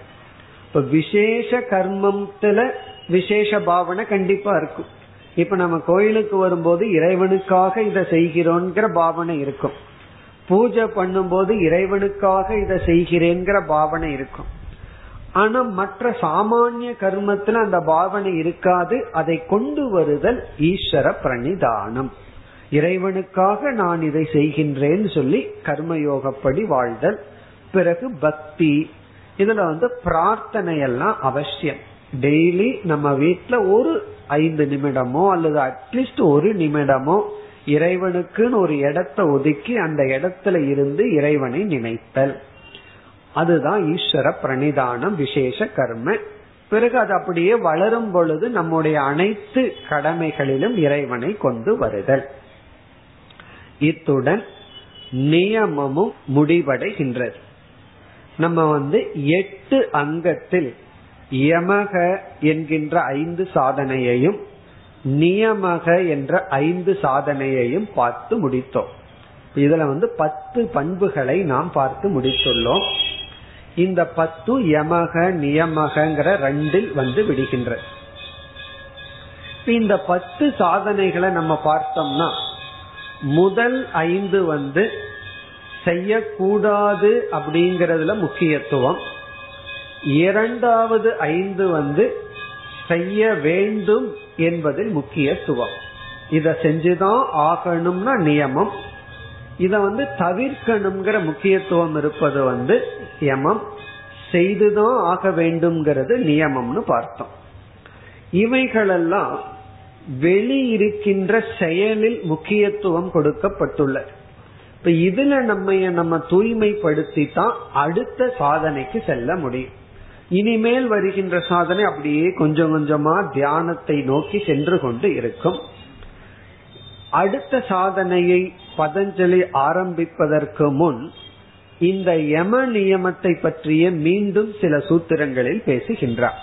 இப்ப விசேஷ கர்மத்துல விசேஷ பாவனை கண்டிப்பா இருக்கும். இப்ப நம்ம கோயிலுக்கு வரும்போது இறைவனுக்காக இதை செய்கிறோங்கிற பாவனை இருக்கும், பூஜை பண்ணும் போது இறைவனுக்காக இதை செய்கிறேங்கிற பாவனை இருக்கும். ஆனா மற்ற சாமானிய கர்மத்துல அந்த பாவனை இருக்காது. அதை கொண்டு வருதல் ஈஸ்வர பிரணிதானம். இறைவனுக்காக நான் இதை செய்கின்றேன்னு சொல்லி கர்மயோகப்படி வாழ்தல். பிறகு பக்தி. இதுல வந்து பிரார்த்தனை எல்லாம் அவசியம். டெய்லி நம்ம வீட்டுல ஒரு ஐந்து நிமிடமோ அல்லது அட்லீஸ்ட் ஒரு நிமிடமோ இறைவனுக்குன்னு ஒரு இடத்தை ஒதுக்கி அந்த இடத்துல இருந்து இறைவனை நினைத்தல், அதுதான் ஈஸ்வர பிரணிதானம், விசேஷ கர்ம. பிறகு அது அப்படியே வளரும் பொழுது நம்முடைய அனைத்து கடமைகளிலும் இறைவனை கொண்டு வருதல். இத்துடன் நியமமும் முடிவடைகின்றது. நம்ம வந்து எட்டு அங்கத்தில் யமக என்கின்ற ஐந்து சாதனையையும் நியமக என்ற ஐந்து சாதனையையும் பார்த்து முடித்தோம். இதுல வந்து பத்து பண்புகளை நாம் பார்த்து முடித்துள்ளோம். இந்த பத்து யமக நியமகங்கிற ரெண்டில் வந்து விடுகின்ற இந்த பத்து சாதனைகளை நம்ம பார்த்தோம்னா, முதல் ஐந்து வந்து செய்யக்கூடாது அப்படிங்கறதுல முக்கியத்துவம், இரண்டாவது ஐந்து வந்து செய்ய வேண்டும் என்பதில் முக்கியத்துவம். இத செஞ்சுதான் ஆகணும்னா நியமம், இத வந்து தவிர்க்கணுங்கிற முக்கியத்துவம் இருப்பது வந்து யமம், செய்துதான் ஆக வேண்டும்ங்கிறது நியமம்னு பார்த்தோம். இவைகளெல்லாம் வெளி இருக்கின்ற செயலில் முக்கியத்துவம் கொடுக்கப்பட்டுள்ளது. இப்ப இதுல நம்ம நம்ம தூய்மைப்படுத்தி தான் அடுத்த சாதனைக்கு செல்ல முடியும். இனிமேல் வருகின்ற சாதனை அப்படியே கொஞ்சம் கொஞ்சமா தியானத்தை நோக்கி சென்று கொண்டு இருக்கும். அடுத்த சாதனையை பதஞ்சலி ஆரம்பிப்பதற்கு முன் இந்த யம நியமத்தை பற்றிய மீண்டும் சில சூத்திரங்களில் பேசுகின்றார்.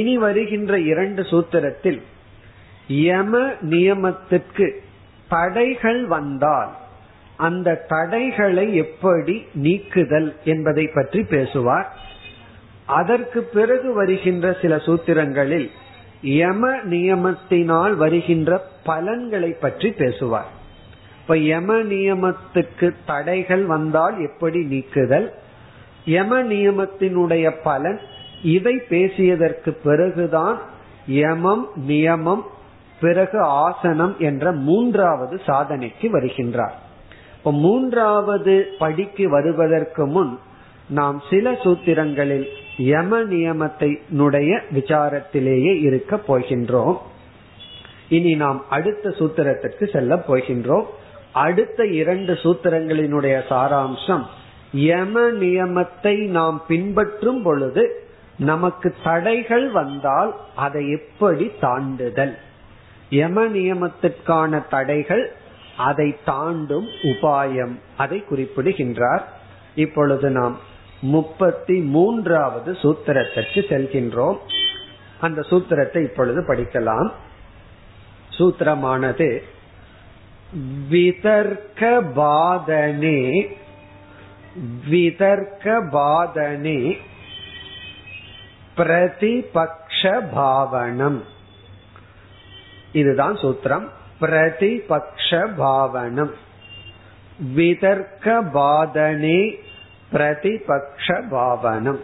இனி வருகின்ற இரண்டு சூத்திரத்தில் யம நியமத்திற்கு தடைகள் வந்தால் அந்த தடைகளை எப்படி நீக்குதல் என்பதை பற்றி பேசுவார். அதற்கு பிறகு வருகின்ற சில சூத்திரங்களில் யம நியமத்தினால் வருகின்ற பலன்களை பற்றி பேசுவார். இப்ப யம நியமத்துக்கு தடைகள் வந்தால் எப்படி நீக்குதல், யம நியமத்தினுடைய பலன், இதை பேசியதற்கு பிறகுதான் யமம் நியமம் பிறகு ஆசனம் என்ற மூன்றாவது சாதனைக்கு வருகின்றார். இப்ப மூன்றாவது படிக்கு வருவதற்கு முன் நாம் சில சூத்திரங்களில் யம நியமத்தினுடைய விசாரத்திலேயே இருக்க போகின்றோம். இனி நாம் அடுத்த சூத்திரத்திற்கு செல்ல போகின்றோம். அடுத்த இரண்டு சூத்திரங்களினுடைய சாராம்சம் யம நியமத்தை நாம் பின்பற்றும் பொழுது நமக்கு தடைகள் வந்தால் அதை எப்படி தாண்டுதல், யம நியமத்திற்கான தடைகள் அதை தாண்டும் உபாயம், அதை குறிப்பிடுகின்றார். இப்பொழுது நாம் முப்பத்தி மூன்றாவது சூத்திரத்திற்கு செல்கின்றோம். அந்த சூத்திரத்தை இப்பொழுது படிக்கலாம். சூத்திரமானது விதர்க்கபாதனே விதர்க்கபாதனே பிரதிபக்ஷ பாவனம். இதுதான் சூத்திரம். பிரதிபக்ஷ பாவனம், விதர்க்கபாதனே பிரதிபக்ஷ பாவனம்.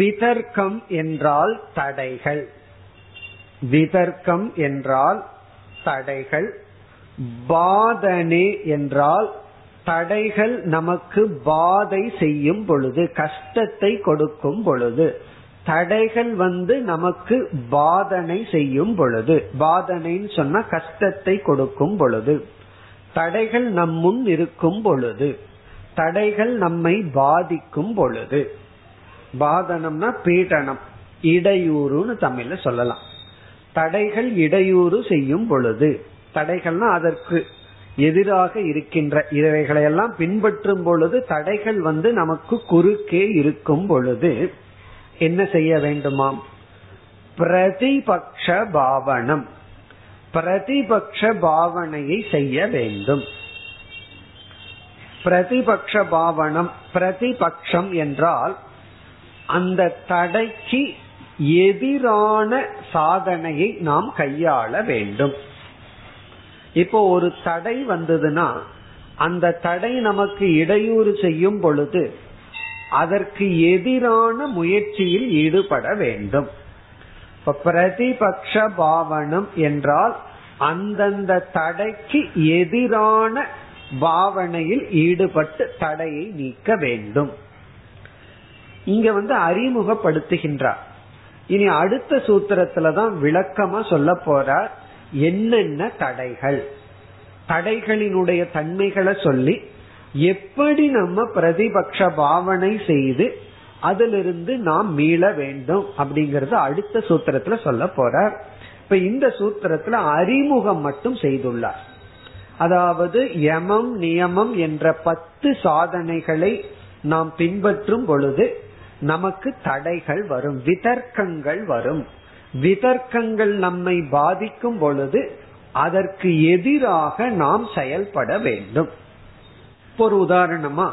விதர்க்கம் என்றால் தடைகள், விதர்க்கம் என்றால் தடைகள். பாதனே என்றால் தடைகள் நமக்கு பாதை செய்யும் பொழுது, கஷ்டத்தை கொடுக்கும் பொழுது, தடைகள் வந்து நமக்கு பாதனை செய்யும் பொழுது, பாதனைன்னு சொன்னா கஷ்டத்தை கொடுக்கும் பொழுது, தடைகள் நம் முன் இருக்கும் பொழுது, தடைகள் நம்மை பாதிக்கும் பொழுது. பாதனம்னா பீடனம், இடையூறுன்னு தமிழ்ல சொல்லலாம். தடைகள் இடையூறு செய்யும் பொழுது, தடைகள்னா அதற்கு எதிராக இருக்கின்ற இவைகளையெல்லாம் பின்பற்றும் பொழுது தடைகள் வந்து நமக்கு குறுக்கே இருக்கும் பொழுது என்ன செய்ய வேண்டுமாம்? பிரதிபக்ஷ பாவனம், பிரதிபக்ஷ பாவனையை செய்ய வேண்டும். பிரதிபக்ஷ பாவனம், பிரதிபக்ஷம் என்றால் அந்த தடைக்கு எதிரான சாதனையை நாம் கையாள வேண்டும். இப்போ ஒரு தடை வந்ததுன்னா அந்த தடை நமக்கு இடையூறு செய்யும் பொழுது அதற்கு எதிரான முயற்சியில் ஈடுபட வேண்டும். பிரதிபக்ஷ பாவனம் என்றால் அந்தந்த தடைக்கு எதிரான பாவனையில் ஈடுபட்டு தடையை நீக்க வேண்டும். இங்க வந்து அறிமுகப்படுத்துகின்றார். இனி அடுத்த சூத்திரத்துலதான் விளக்கமா சொல்ல போறார் என்னென்ன தடைகள், தடைகளினுடைய தன்மைகளை சொல்லி எப்படி நம்ம பிரதிபக்ஷ பாவனை செய்து அதிலிருந்து நாம் மீள வேண்டும் அப்படிங்கறது அடுத்த சூத்திரத்துல சொல்ல போறார். இப்ப இந்த சூத்திரத்துல அறிமுகம் மட்டும் செய்துள்ளார். அதாவது யமம் நியமம் என்ற பத்து சாதனைகளை நாம் பின்பற்றும் பொழுது நமக்கு தடைகள் வரும், விதர்க்கங்கள் வரும். விதர்க்கங்கள் நம்மை பாதிக்கும் பொழுது அதற்கு எதிராக நாம் செயல்பட வேண்டும். ஒரு உதாரணமா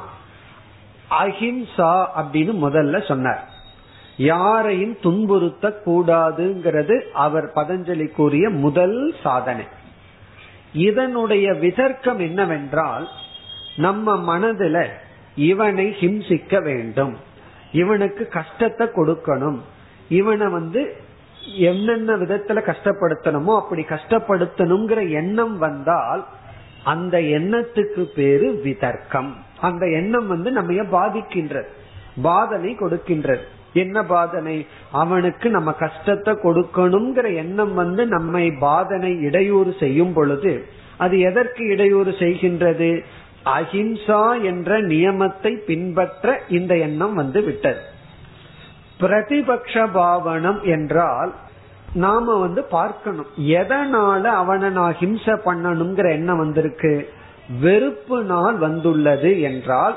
அஹிம்சா அப்படின்னு முதல்ல சொன்னார். யாரையும் துன்புறுத்த கூடாதுங்கிறது அவர் பதஞ்சலி கூறிய முதல் சாதனை. இதனுடைய விதர்க்கம் என்னவென்றால் நம்ம மனதுல இவனை ஹிம்சிக்க வேண்டும், இவனுக்கு கஷ்டத்தை கொடுக்கணும், இவனை வந்து என்னென்ன விதத்துல கஷ்டப்படுத்தணுமோ அப்படி கஷ்டப்படுத்தணுங்கிற எண்ணம் வந்தால் அந்த எண்ணத்துக்கு பேரு விதர்க்கம். அந்த எண்ணம் வந்து நம்ம பாதிக்கின்றது, பாதனை கொடுக்கின்றது. என்ன பாதனை? அவனுக்கு நம்ம கஷ்டத்தை கொடுக்கணுங்கிற எண்ணம் வந்து நம்மை பாதனை இடையூறு செய்யும் பொழுது அது எதற்கு இடையூறு செய்கின்றது? அஹிம்சா என்ற நியமத்தை பின்பற்ற இந்த எண்ணம் வந்து விட்டது. பிரதிபக்ஷ பாவனம் என்றால் நாம வந்து பார்க்கணும் எதனால அவனை நான் ஹிம்சை பண்ணணுங்கிற எண்ணம் வந்திருக்கு, வெறுப்பு நாள் வந்துள்ளது என்றால்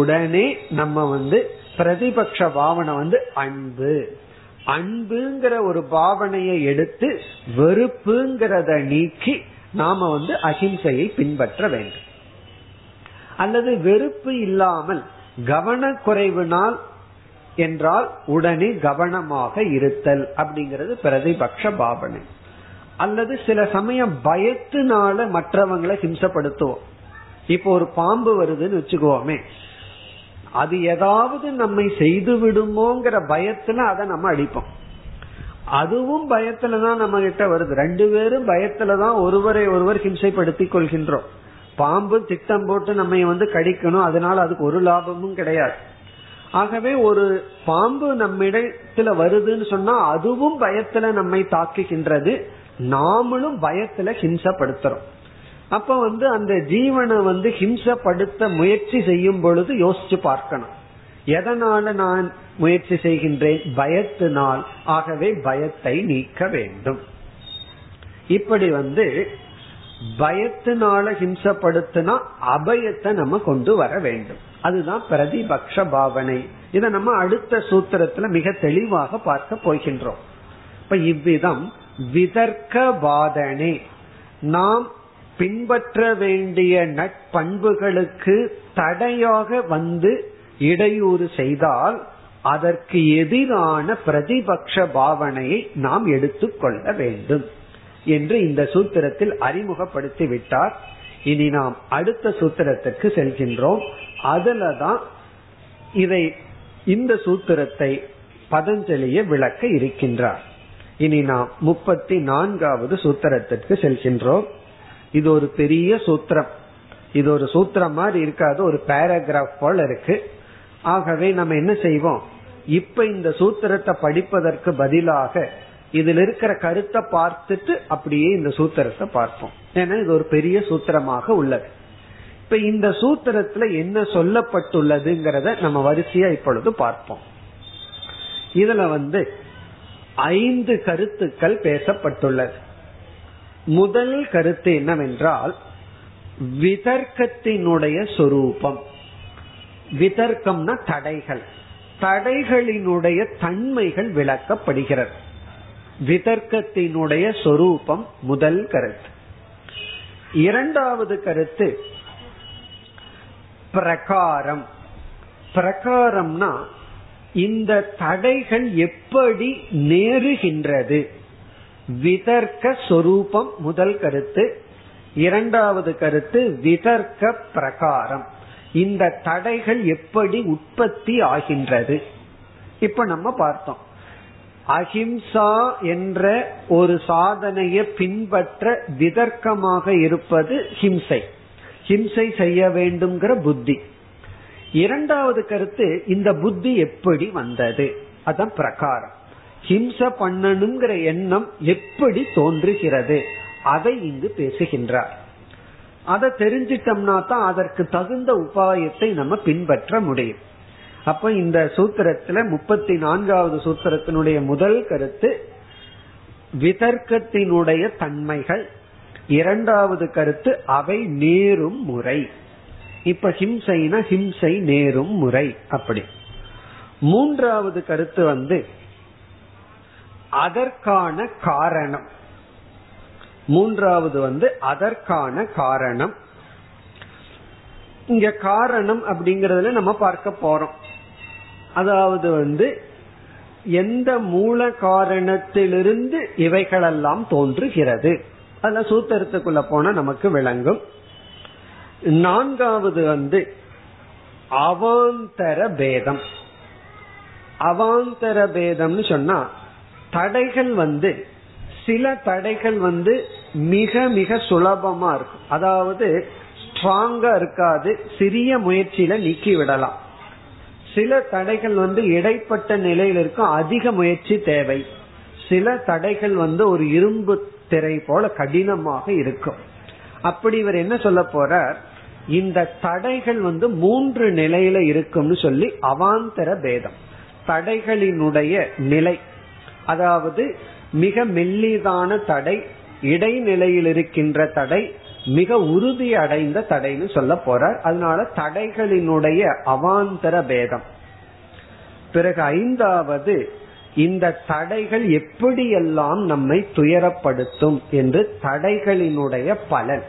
உடனே நம்ம வந்து பிரதிபக்ஷ பாவனை வந்து அன்பு, அன்புங்கிற ஒரு பாவனையை எடுத்து வெறுப்புங்கிறத நீக்கி நாம வந்து அஹிம்சையை பின்பற்ற வேண்டும். அல்லது வெறுப்பு இல்லாமல் கவனக்குறைவுனால் என்றால் உடனே கவனமாக இருத்தல் அப்படிங்கிறது பிரதிபக்ஷ பாவனை. அல்லது சில சமயம் பயத்தினால மற்றவங்களை ஹிம்சப்படுத்துவோம். இப்போ ஒரு பாம்பு வருதுன்னு வச்சுக்கோமே, அது ஏதாவது நம்மை செய்து விடுமோங்கிற பயத்துல அதை நம்ம அடிப்போம். அதுவும் பயத்துலதான் நம்ம கிட்ட வருது. ரெண்டு பேரும் பயத்துலதான் ஒருவரை ஒருவர் ஹிம்சைப்படுத்தி கொள்கின்றோம். பாம்பு திட்டம் போட்டு நம்ம வந்து கடிக்கணும், அதனால அதுக்கு ஒரு லாபமும் கிடையாது. ஆகவே ஒரு பாம்பு நம்மிடத்துல வருதுன்னு சொன்னா அதுவும் பயத்துல நம்மை தாக்குகின்றது, நாமளும் பயத்துல ஹிம்சப்படுத்துறோம். அப்ப வந்து அந்த ஜீவனை வந்து ஹிம்சப்படுத்த முயற்சி செய்யும் பொழுது யோசிச்சு பார்க்கணும், எதனால நான் முயற்சி செய்கின்றேன், பயத்தினால். ஆகவே பயத்தை நீக்க வேண்டும். இப்படி வந்து பயத்தினால ஹிம்சப்படுத்தினா அபயத்தை நம்ம கொண்டு வர வேண்டும். அதுதான் பிரதிபக்ஷ பாவனை. இத நம்ம அடுத்த சூத்திரத்துல மிக தெளிவாக பார்க்க போகின்றோம். இப்ப இவ்விதம் விதர்க்க வாதனை, நாம் பின்பற்ற வேண்டிய நட்பண்புகளுக்கு தடையாக வந்து இடையூறு செய்தால் அதற்கு எதிரான பிரதிபக்ஷ பாவனையை நாம் எடுத்துக்கொள்ள வேண்டும் என்று இந்த சூத்திரத்தில் அறிமுகப்படுத்தி விட்டார். இனி நாம் அடுத்த சூத்திரத்துக்கு செல்கின்றோம். அதுலதான் இதை இந்த சூத்திரத்தை பதஞ்சலியை விளக்க இருக்கின்றார். இனி நாம் முப்பத்தி நான்காவது சூத்திரத்திற்கு செல்கின்றோம். இது ஒரு பெரிய சூத்திரம். இது ஒரு சூத்திரம் மாதிரி இருக்காது, ஒரு பேராகிராஃப் போல இருக்கு. ஆகவே நம்ம என்ன செய்வோம், இப்ப இந்த சூத்திரத்தை படிப்பதற்கு பதிலாக இதுல இருக்கிற கருத்தை பார்த்துட்டு அப்படியே இந்த சூத்திரத்தை பார்ப்போம். ஏன்னா இது ஒரு பெரிய சூத்திரமாக உள்ளது. இப்ப இந்த சூத்திரத்துல என்ன சொல்லப்பட்டுள்ளதுங்கிறத நம்ம வரிசையா இப்பொழுது பார்ப்போம். இதுல வந்து ஐந்து கருத்துக்கள் பேசப்பட்டுள்ளது. முதல் கருத்து என்னவென்றால் விதர்க்கத்தினுடைய சொரூபம். விதர்க்கம்னா தடைகள், தடைகளினுடைய தன்மைகள் விளக்கப்படுகிறது. விதர்க்கத்தினுடைய சொரூபம் முதல் கருத்து. இரண்டாவது கருத்து பிரகாரம். பிரகாரம்னா இந்த தடைகள் எப்படி நேருகின்றது. விதர்க்க சொரூபம் முதல் கருத்து. இரண்டாவது கருத்து விதர்க்க பிரகாரம், இந்த தடைகள் எப்படி உற்பத்தி ஆகின்றது. இப்ப நம்ம பார்த்தோம், அஹிம்சா என்ற ஒரு சாதனையை பின்பற்ற விதர்க்கமாக இருப்பது ஹிம்சை, ஹிம்சை செய்ய வேண்டும்ங்கிற புத்தி. இரண்டாவது கருத்து இந்த புத்தி எப்படி வந்தது, அதான் பிரகாரம். ஹிம்சை பண்ணணுங்கிற எண்ணம் எப்படி தோன்றுகிறது, அதை இங்கு பேசுகின்றார். அதை தெரிஞ்சிட்டோம்னா தான் அதற்கு தகுந்த உபாயத்தை நம்ம பின்பற்ற முடியும். அப்ப இந்த சூத்திரத்துல முப்பத்தி நான்காவது சூத்திரத்தினுடைய முதல் கருத்து விதர்க்கத்தினுடைய தன்மைகள், இரண்டாவது கருத்து அவை நேரும் முறை. இப்ப ஹிம்சைனா ஹிம்சை நேரும் முறை அப்படி. மூன்றாவது கருத்து வந்து அதற்கான காரணம். மூன்றாவது வந்து அதற்கான காரணம். இங்க காரணம் அப்படிங்கறதுல நம்ம பார்க்க போறோம். அதாவது வந்து எந்த மூல காரணத்திலிருந்து இவைகளெல்லாம் தோன்றுகிறது, அதுல சூத்திரத்துக்குள்ள போனா நமக்கு விளங்கும். நான்காவது வந்து அவாந்தர பேதம். அவாந்தர பேதம்னு சொன்னா தடைகள் வந்து சில தடைகள் வந்து மிக மிக சுலபமா இருக்கும், அதாவது ஸ்ட்ராங்கா இருக்காது, சிறிய முயற்சியில நீக்கி விடலாம். சில தடைகள் வந்து இடைப்பட்ட நிலையில் இருக்கும், அதிக முயற்சி தேவை. சில தடைகள் வந்து ஒரு இரும்பு திரை போல கடினமாக இருக்கும். அப்படி இவர் என்ன சொல்ல போறார், இந்த தடைகள் வந்து மூன்று நிலையில இருக்கும்னு சொல்லி அவாந்தர பேதம், தடைகளினுடைய நிலை. அதாவது மிக மெல்லிதான தடை, இடைநிலையில் இருக்கின்ற தடை, மிக உறுதி அடைந்த தடைன்னு சொல்ல போறார். அதனால தடைகளினுடைய அவாந்தர பேதம். பிறகு ஐந்தாவது இந்த தடைகள் எப்படியெல்லாம் நம்மை துயரப்படுத்தும் என்று தடைகளினுடைய பலன்.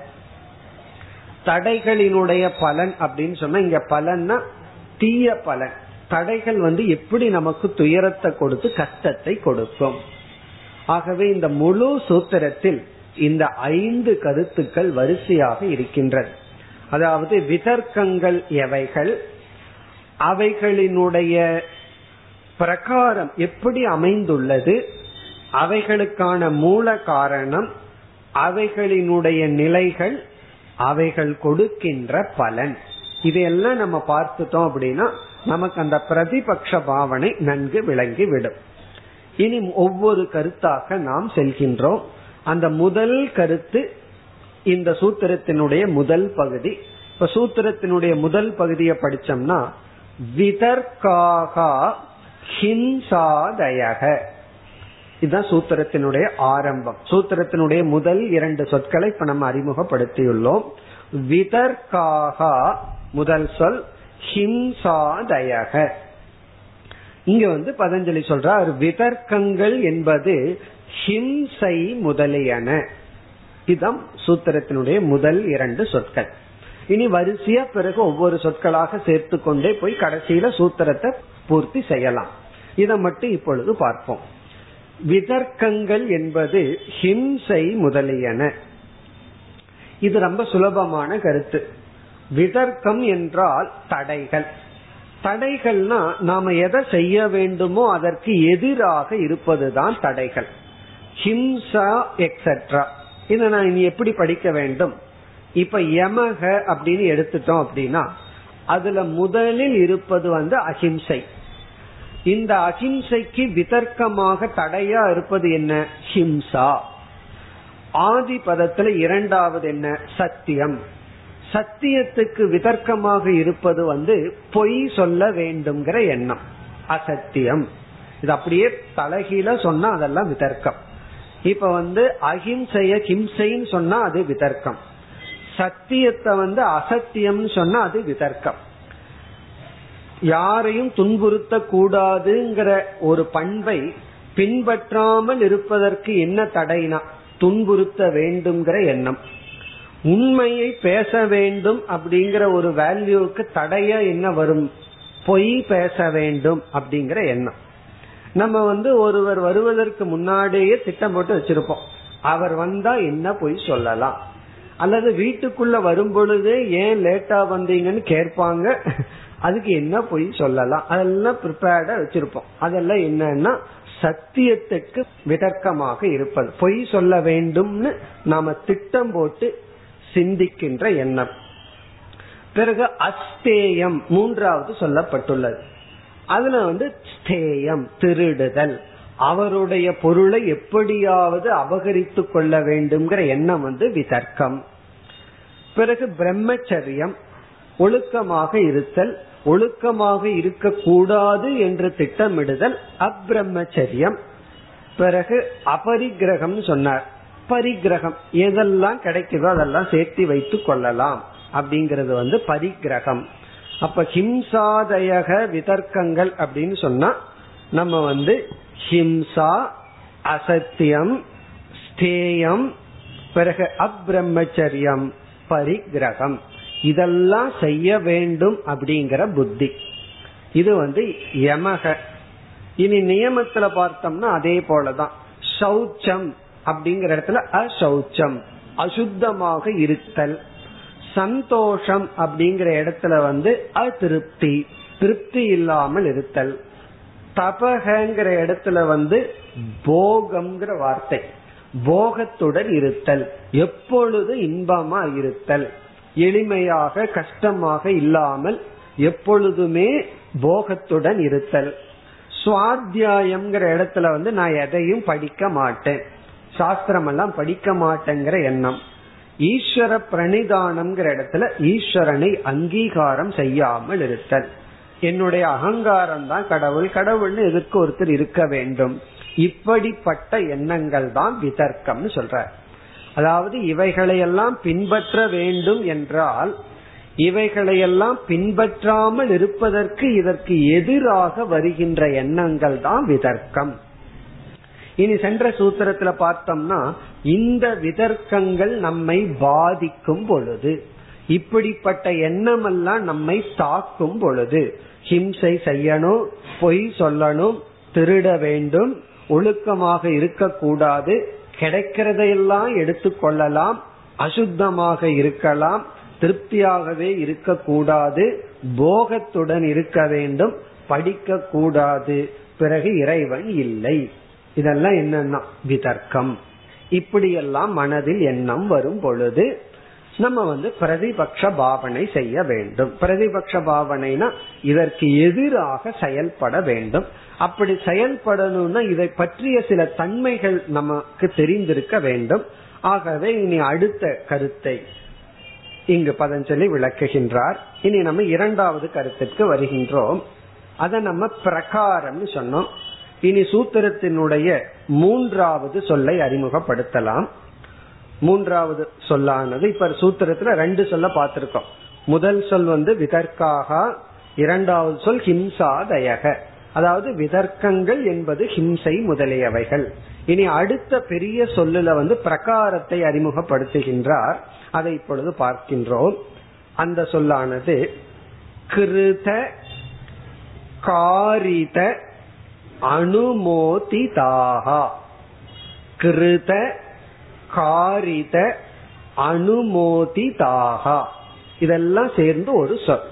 தடைகளினுடைய பலன் அப்படின்னு சொன்னா இங்க பலன்னா தீய பலன். தடைகள் வந்து எப்படி நமக்கு துயரத்தை கொடுத்து கஷ்டத்தை கொடுக்கும். ஆகவே இந்த முழு சூத்திரத்தில் இந்த ஐந்து கருத்துக்கள் வரிசையாக இருக்கின்றது. அதாவது விதர்க்கங்கள் எவைகள், அவைகளினுடைய பிரகாரம் எப்படி அமைந்துள்ளது, அவைகளுக்கான மூல காரணம், அவைகளினுடைய நிலைகள், அவைகள் கொடுக்கின்ற பலன். இதையெல்லாம் நம்ம பார்த்துட்டோம் அப்படின்னா நமக்கு அந்த பிரதிபக்ஷ பாவனை நன்கு விளங்கிவிடும். இனி ஒவ்வொரு கருத்தாக நாம் செல்கின்றோம். அந்த முதல் கருத்து இந்த சூத்திரத்தினுடைய முதல் பகுதி. இப்ப சூத்திரத்தினுடைய முதல் பகுதியை படிச்சோம்னா, விதர்காகா ஹிம்சாதயக, இதுதான் சூத்திரத்தினுடைய ஆரம்பம். சூத்திரத்தினுடைய முதல் இரண்டு சொற்களை இப்ப நம்ம அறிமுகப்படுத்தியுள்ளோம். விதர்காகா முதல் சொல், ஹிம்சாதயக இங்க வந்து பதஞ்சலி சொல்றார் விதர்க்கங்கள் என்பது ஹிம்சை முதலியன. இதுதான் சூத்திரத்தினுடைய முதல் இரண்டு சொற்கள். இனி வரிசையா பிறகு ஒவ்வொரு சொற்களாக சேர்த்து கொண்டே போய் கடைசியில சூத்திரத்தை பூர்த்தி செய்யலாம். இதை மட்டும் இப்பொழுது பார்ப்போம். விதர்க்கங்கள் என்பது ஹிம்சை முதலியன. இது ரொம்ப சுலபமான கருத்து. விதர்க்கம் என்றால் தடைகள். தடைகள்னா நாம எதை செய்ய வேண்டுமோ அதற்கு எதிராக இருப்பதுதான் தடைகள். ஹிம்சா எக்ஸெட்ரா. இதை நான் இனி எப்படி படிக்க வேண்டும்? இப்ப யமக அப்படின்னு எடுத்துட்டோம் அப்படின்னா அதுல முதலில் இருப்பது வந்து அஹிம்சை. இந்த அஹிம்சைக்கு விதர்க்கமாக தடையா இருப்பது என்ன? ஹிம்சா. ஆதி பதத்துல இரண்டாவது என்ன? சத்தியம். சத்தியத்துக்கு விதர்க்கமாக இருப்பது வந்து பொய் சொல்ல வேண்டும்ங்கிற எண்ணம், அசத்தியம். இது அப்படியே தலைகீழ சொன்னா அதெல்லாம் விதர்க்கம். இப்ப வந்து அஹிம்சைய ஹிம்சைன்னு சொன்னா அது விதர்க்கம். சத்தியத்தை வந்து அசத்தியம் சொன்னா அது விதர்க்கம். யாரையும் துன்புறுத்த கூடாதுங்கிற ஒரு பண்பை பின்பற்றாமல் இருப்பதற்கு என்ன தடைனா துன்புறுத்த வேண்டும்ங்கிற எண்ணம். உண்மையை பேச வேண்டும் அப்படிங்கிற ஒரு வேல்யூவுக்கு தடையா என்ன வரும்? பொய் பேச வேண்டும் அப்படிங்கிற எண்ணம். நம்ம வந்து ஒருவர் வருவதற்கு முன்னாடியே திட்டம் போட்டு வச்சிருப்போம், அவர் வந்தா என்ன பொய் சொல்லலாம், அல்லது வீட்டுக்குள்ள வரும் பொழுது ஏன் லேட்டா வந்தீங்கன்னு கேட்பாங்க, அதுக்கு என்ன பொய் சொல்லலாம், அதெல்லாம் ப்ரிப்பேர்டா வச்சிருப்போம். அதெல்லாம் என்னன்னா சத்தியத்துக்கு விதர்க்கமாக இருப்பது, பொய் சொல்ல வேண்டும்னு நாம திட்டம் போட்டு சிந்திக்கின்ற எண்ணம். பிறகு அஸ்தேயம் மூன்றாவது சொல்லப்பட்டுள்ளது. அதுல வந்து ஸ்தேயம் திருடுதல், அவருடைய பொருளை எப்படியாவது அபகரித்து கொள்ள வேண்டும்ங்கிற எண்ணம் வந்து விதர்க்கம். பிறகு பிரம்மச்சரியம் ஒழுக்கமாக இருத்தல், ஒழுக்கமாக இருக்க கூடாது என்று திட்டமிடுதல் அப்ரம்மச்சரியம். பிறகு அபரிக்கிரகம் சொன்னார். பரிகிரகம் எதெல்லாம் கிடைக்குதோ அதெல்லாம் சேர்த்து வைத்து கொள்ளலாம் அப்படிங்கறது வந்து பரிகிரகம். அப்ப ஹிம்சாதயக விதர்க்கங்கள் அப்படின்னு சொன்னா நம்ம வந்து ஹிம்சா, அசத்தியம், ஸ்தேயம், பிறகு அப்ரம்மச்சரியம், பரிகிரகம், இதெல்லாம் செய்ய வேண்டும் அப்படிங்கிற புத்தி. இது வந்து யமக. இனி நியமத்துல பார்த்தோம்னா அதே போலதான். சௌச்சம் அப்படிங்கிற இடத்துல அசௌச்சம் அசுத்தமாக இருத்தல். சந்தோஷம் அப்படிங்கிற இடத்துல வந்து அதிருப்தி, திருப்தி இல்லாமல் இருத்தல். தபஹங்கிற இடத்துல வந்து போகம்ங்கிற வார்த்தை, போகத்துடன் இருத்தல், எப்பொழுது இன்பமா இருத்தல், எளிமையாக கஷ்டமாக இல்லாமல் எப்பொழுதுமே போகத்துடன் இருத்தல். சுவாத்தியாயம்ங்கிற இடத்துல வந்து நான் எதையும் படிக்க மாட்டேன், சாஸ்திரம் எல்லாம் படிக்க மாட்டேங்கிற எண்ணம். ஈஸ்வர பிரணிதானம்ங்கிற இடத்துல ஈஸ்வரனை அங்கீகாரம் செய்யாமல் இருத்தல். என்னுடைய அகங்காரம் தான் கடவுள், கடவுள்னு எதற்கு ஒருத்தர் இருக்க வேண்டும். இப்படிப்பட்ட எண்ணங்கள் தான் விதர்க்கம்னு சொல்ற. அதாவது இவைகளையெல்லாம் பின்பற்ற வேண்டும் என்றால் இவைகளையெல்லாம் பின்பற்றாமல் இருப்பதற்கு இதற்கு எதிராக வருகின்ற எண்ணங்கள் தான் விதர்க்கம். இனி சென்ற சூத்திரத்துல பார்த்தோம்னா இந்த விதர்க்கங்கள் நம்மை பாதிக்கும் பொழுது, இப்படிப்பட்ட எண்ணம் எல்லாம் நம்மை தாக்கும் பொழுது, ஹிம்சை செய்யணும், பொய் சொல்லணும், திருட வேண்டும், ஒழுக்கமாக இருக்க கூடாது, கிடைக்கிறதையெல்லாம் எடுத்து கொள்ளலாம், அசுத்தமாக இருக்கலாம், திருப்தியாகவே இருக்க கூடாது, போகத்துடன் இருக்க வேண்டும், படிக்க கூடாது, பிறகு இறைவன் இல்லை, இதெல்லாம் என்னன்னா விதர்க்கம். இப்படியெல்லாம் மனதில் எண்ணம் வரும் பொழுது நம்ம வந்து பிரதிபக்ஷ பாவனை செய்ய வேண்டும். பிரதிபக்ஷ பாவனைனா இதற்கு எதிராக செயல்பட வேண்டும். அப்படி செயல்படணும்னா இதை பற்றிய சில தன்மைகள் நமக்கு தெரிந்திருக்க வேண்டும். ஆகவே இனி அடுத்த கருத்தை இங்கு பதஞ்சலி விளக்குகின்றார். இனி நம்ம இரண்டாவது கருத்துக்கு வருகின்றோம். அத நம்ம பிரகாரம் சொன்னோம். இனி சூத்திரத்தினுடைய மூன்றாவது சொல்லை அறிமுகப்படுத்தலாம். மூன்றாவது சொல்லானது, இப்ப சூத்திரத்துல ரெண்டு சொல்ல பார்த்திருக்கோம். முதல் சொல் வந்து விதர்க்காக, இரண்டாவது சொல் ஹிம்சா தயக, அதாவது விதர்க்கங்கள் என்பது ஹிம்சை முதலியவைகள். இனி அடுத்த பெரிய சொல்லுல வந்து பிரகாரத்தை அறிமுகப்படுத்துகின்றார். அதை இப்பொழுது பார்க்கின்றோம். அந்த சொல்லானது கிருத காரித அனுமோதிதாஹா, கிருத காரித அனுமோதிதாஹா, இதெல்லாம் சேர்ந்து ஒரு சொல்.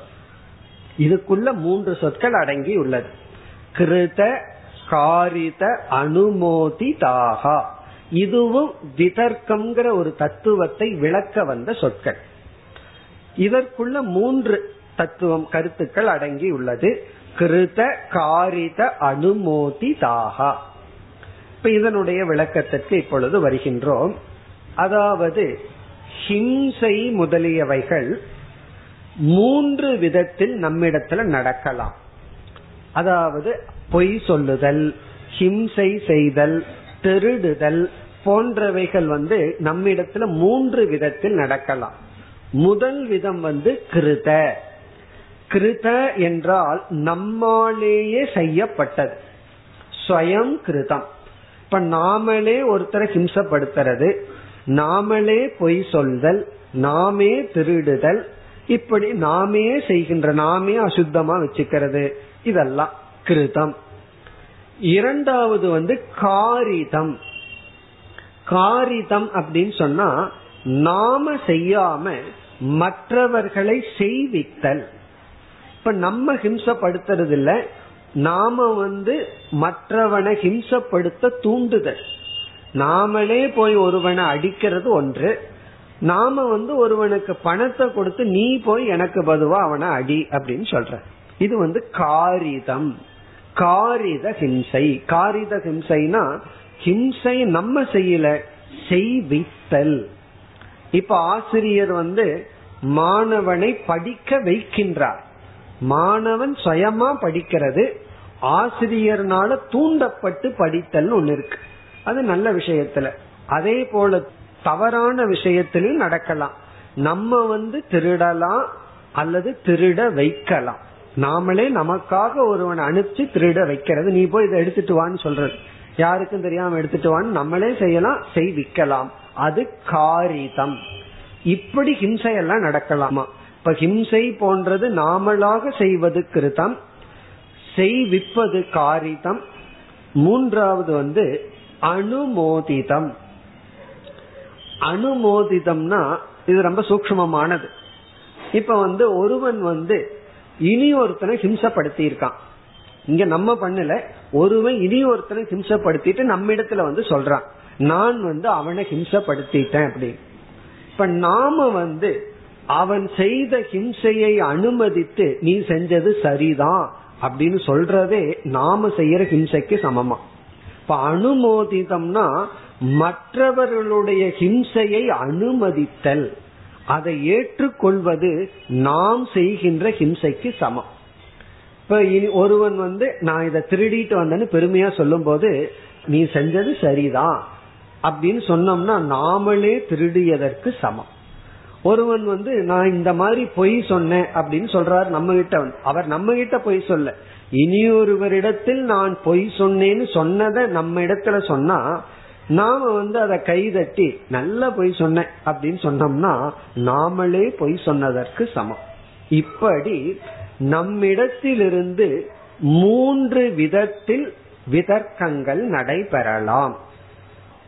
இதுக்குள்ள மூன்று சொற்கள் அடங்கி உள்ளது. கிருத காரித அனுமோதிதாஹா, இதுவும் விதர்க்கம்ங்கிற ஒரு தத்துவத்தை விளக்க வந்த சொற்கள். இதற்குள்ள மூன்று தத்துவம் கருத்துக்கள் அடங்கி உள்ளது. கிருத காரித அனுமோதிதாஹா. இப்ப இதனுடைய விளக்கத்திற்கு இப்பொழுது வருகின்றோம். அதாவது ஹிம்சை முதலியவைகள் மூன்று விதத்தில் நம்மிடத்துல நடக்கலாம். அதாவது பொய் சொல்லுதல், ஹிம்சை செய்தல், திருடுதல் போன்றவைகள் வந்து நம்மிடத்துல மூன்று விதத்தில் நடக்கலாம். முதல் விதம் வந்து கிருத. கிருத என்றால் நம்மாலேயே செய்யப்பட்டது, ஸ்வயம் கிருதம். இப்ப நாமளே ஒருத்தரை ஹிம்சப்படுத்துறது, நாமளே பொய் சொல்தல், நாமே திருடுதல், இப்படி நாமே செய்கின்ற, நாமே அசுத்தமா வச்சுக்கிறது, இதெல்லாம் கிருதம். இரண்டாவது வந்து காரிதம். காரிதம் அப்படின்னு சொன்னா நாம செய்யாம மற்றவர்களை செய்வித்தல். இப்ப நம்ம ஹிம்சப்படுத்துறது இல்ல, நாம வந்து மற்றவனை ஹிம்சப்படுத்த தூண்டுதல். நாமளே போய் ஒருவனை அடிக்கிறது ஒன்று, நாம வந்து ஒருவனுக்கு பணத்தை கொடுத்து நீ போய் எனக்கு பதுவா அவனை அடி அப்படின்னு சொல்ற, இது வந்து காரிதம். காரித ஹிம்சை. காரித ஹிம்சைனா ஹிம்சை நம்ம செய்யல, செய்வித்தல். இப்ப ஆசிரியர் வந்து மாணவனை படிக்க வைக்கின்றார், மாணவன் சுயமா படிக்கிறது, ஆசிரியர்னால தூண்டப்பட்டு படித்தல் ஒண்ணு இருக்கு. அது நல்ல விஷயத்துல. அதே போல தவறான விஷயத்திலும் நடக்கலாம். நம்ம வந்து திருடலாம் அல்லது திருட வைக்கலாம். நாமளே நமக்காக ஒருவன் அனுப்பிச்சு திருட வைக்கிறது, நீ போய் இதை எடுத்துட்டு வான்னு சொல்றது, யாருக்கும் தெரியாம எடுத்துட்டு வான்னு நம்மளே செய்யலாம், செய்விக்கலாம், அது காரிதம். இப்படி ஹிம்சையெல்லாம் நடக்கலாமா? இப்ப ஹிம்சை போன்றது நாமளாக செய்வது கிருதம், செய்விப்பது காரிதம். மூன்றாவது வந்து அனுமோதிதம். அனுமோதிதம்னா இது ரொம்ப சூக்ஷ்மமானது. இப்ப வந்து ஒருவன் வந்து இனி ஒருத்தனை ஹிம்சப்படுத்தி இருக்கான், இங்க நம்ம பண்ணல, ஒருவன் இனி ஒருத்தனை ஹிம்சப்படுத்திட்டு நம்ம இடத்துல வந்து சொல்றான், நான் வந்து அவனை ஹிம்சப்படுத்திட்டேன் அப்படின்னு. இப்ப நாம வந்து அவன் செய்த ஹிம்சையை அனுமதித்து நீ செஞ்சது சரிதான் அப்படின்னு சொல்றதே நாம செய்யற ஹிம்சைக்கு சமமா. இப்ப அனுமோதிதம்னா மற்றவர்களுடைய ஹிம்சையை அனுமதித்தல், அதை ஏற்றுக்கொள்வது நாம் செய்கின்ற ஹிம்சைக்கு சமம். இப்ப ஒருவன் வந்து நான் இதை திருடிட்டு வந்தேன்னு பெருமையா சொல்லும் போது நீ செஞ்சது சரிதான் அப்படின்னு சொன்னோம்னா நாமளே திருடியதற்கு சமம். ஒருவன் வந்து நான் இந்த மாதிரி பொய் சொன்னேன் அப்படின்னு சொல்றாரு நம்ம கிட்ட, அவர் நம்ம கிட்ட பொய் சொல்ல, இனியொருவரிடத்தில் நான் பொய் சொன்னேன்னு சொன்னதை நம்ம இடத்துல சொன்னா நாம வந்து அதை கைதட்டி நல்ல பொய் சொன்ன அப்படின்னு சொன்னோம்னா நாமளே பொய் சொன்னதற்கு சமம். இப்படி நம்மிடத்திலிருந்து மூன்று விதத்தில் விதர்க்கங்கள் நடைபெறலாம்.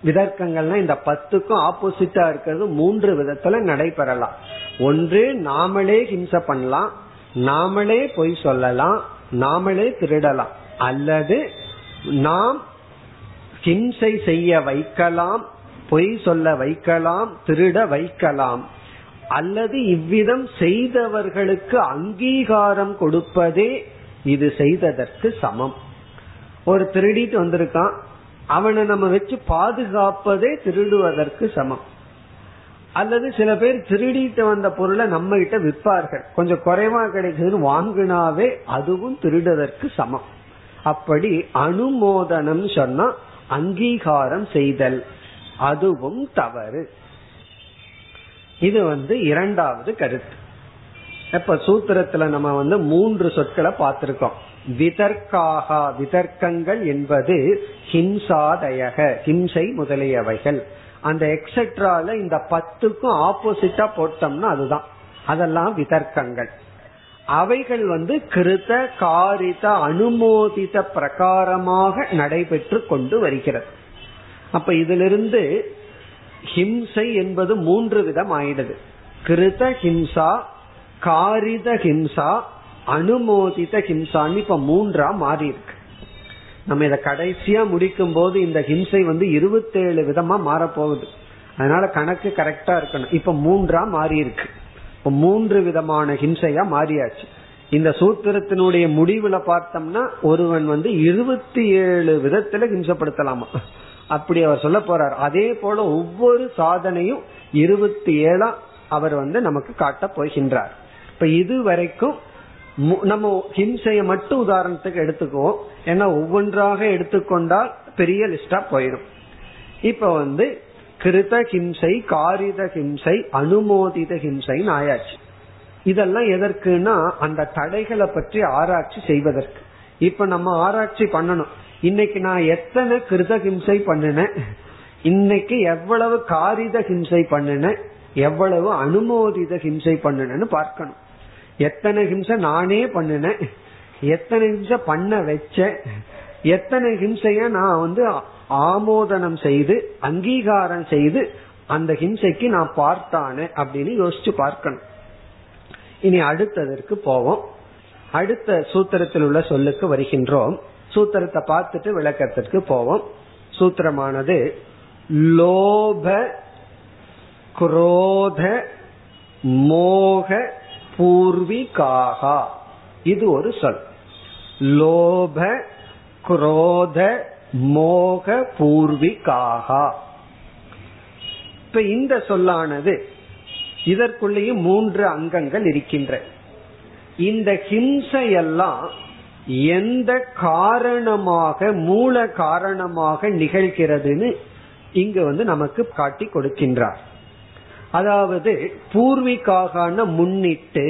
விதர்க்கங்கள்னா இந்த பத்துக்கும் ஆப்போசிட்டா இருக்கிறது மூன்று விதத்துல நடைபெறலாம். ஒன்று நாமளே ஹிம்சை பண்ணலாம், நாமளே பொய் சொல்லலாம், நாமளே திருடலாம், அல்லது நாம் ஹிம்சை செய்ய வைக்கலாம், பொய் சொல்ல வைக்கலாம், திருட வைக்கலாம், அல்லது இவ்விதம் செய்தவர்களுக்கு அங்கீகாரம் கொடுப்பதே இது செய்ததற்கு சமம். ஒரு திருடிட்டு வந்திருக்கான், அவனை நம்ம வச்சு பாதுகாப்பதே திருடுவதற்கு சமம். அல்லது சில பேர் திருடிட்டு வந்த பொருளை நம்ம கிட்ட விற்பார்கள், கொஞ்சம் குறைவா கிடைச்சதுன்னு வாங்கினாவே அதுவும் திருடுவதற்கு சமம். அப்படி அனுமோதனம் சொன்னா அங்கீகாரம் செய்தல், அதுவும் தவறு. இது வந்து இரண்டாவது கருத்து. இப்ப சூத்திரத்துல நம்ம வந்து மூன்று சொற்களை பார்த்திருக்கோம். விதர்க்காக, விதர்க்கங்கள் என்பது ஹிம்சாதயக, ஹிம்சை முதலியவைகள். அந்த எக்ஸெட்ரால இந்த பத்துக்கும் ஆப்போசிட்டா போட்டோம்னா அதுதான், அதெல்லாம் விதர்க்கங்கள். அவைகள் வந்து கிருத காரித அனுமோதித பிரகாரமாக நடைபெற்று கொண்டு வருகிறது. அப்ப இதிலிருந்து ஹிம்சை என்பது மூன்று விதம் ஆயிடுது. கிருத ஹிம்சா, காரித ஹிம்சா, அனுமோதித ஹிம்சான்னு இப்ப மூன்றா மாறி இருக்கு. நம்ம இத கடைசியா முடிக்கும் போது இந்த ஹிம்சை வந்து இருபத்தேழு விதமா மாற போகுது, அதனால கணக்கு கரெக்டா இருக்கணும். இப்ப மூன்றா மாறி இருக்கு, இப்ப மூன்று விதமான ஹிம்சையா மாறியாச்சு. இந்த சூத்திரத்தினுடைய முடிவுல பார்த்தோம்னா ஒருவன் வந்து இருபத்தி ஏழு விதத்துல ஹிம்சப்படுத்தலாமா, அப்படி அவர் சொல்ல போறார். அதே போல ஒவ்வொரு சாதனையும் இருபத்தி ஏழா அவர் வந்து நமக்கு காட்ட போகின்றார். இப்ப இது வரைக்கும் நம்ம ஹிம்சைய மட்டும் உதாரணத்துக்கு எடுத்துக்குவோம், ஏன்னா ஒவ்வொன்றாக எடுத்துக்கொண்டால் பெரிய லிஸ்டா போயிடும். இப்ப வந்து கிருத ஹிம்சை, காரித ஹிம்சை, அனுமோதித ஹிம்சைன்னு ஆயாச்சு. இதெல்லாம் எதற்குன்னா அந்த தடைகளை பற்றி ஆராய்ச்சி செய்வதற்கு. இப்ப நம்ம ஆராய்ச்சி பண்ணணும், இன்னைக்கு நான் எத்தனை கிருத ஹிம்சை பண்ணினேன், இன்னைக்கு எவ்வளவு காரித ஹிம்சை பண்ணினேன், எவ்வளவு அனுமோதித ஹிம்சை பண்ணினேன்னு பார்க்கணும். எத்தனை ஹிம்சை நானே பண்ணினேன், எத்தனை ஹிம்சை பண்ண வச்சேன், எத்தனை ஹிம்சைய நான் வந்து ஆமோதனம் செய்து அங்கீகாரம் செய்து அந்த ஹிம்சைக்கு நான் பார்த்தானே அப்படின்னு யோசிச்சு பார்க்கணும். இனி அடுத்ததற்கு போவோம். அடுத்த சூத்திரத்தில் உள்ள சொல்லுக்கு வருகின்றோம். சூத்திரத்தை பார்த்துட்டு விளக்கத்திற்கு போவோம். சூத்திரமானது லோப குரோத மோக பூர்விகாஹா, இது ஒரு சொல். லோப குரோத மோக பூர்விகாஹா. இப்ப இந்த சொல்லானது இதற்குள்ளேயும் மூன்று அங்கங்கள் இருக்கின்ற இந்த ஹிம்சையெல்லாம் எந்த காரணமாக, மூல காரணமாக நிகழ்கிறதுன்னு இங்கு வந்து நமக்கு காட்டி கொடுக்கின்றார். அதாவது பூர்விக்காக முன்னிட்டு,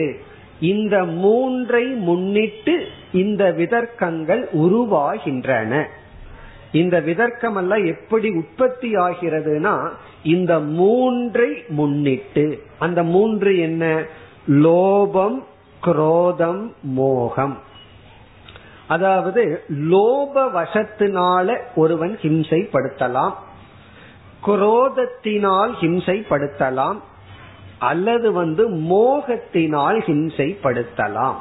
இந்த மூன்றை முன்னிட்டு இந்த விதர்க்கங்கள் உருவாகின்றன. இந்த விதர்க்கம் எல்லாம் எப்படி உற்பத்தி ஆகிறதுனா இந்த மூன்றை முன்னிட்டு. அந்த மூன்று என்ன? லோபம், குரோதம், மோகம். அதாவது லோப வசத்தினால ஒருவன் ஹிம்சைப்படுத்தலாம், குரோதத்தினால் ஹிம்சைப்படுத்தலாம், அல்லது வந்து மோகத்தினால் ஹிம்சைப்படுத்தலாம்.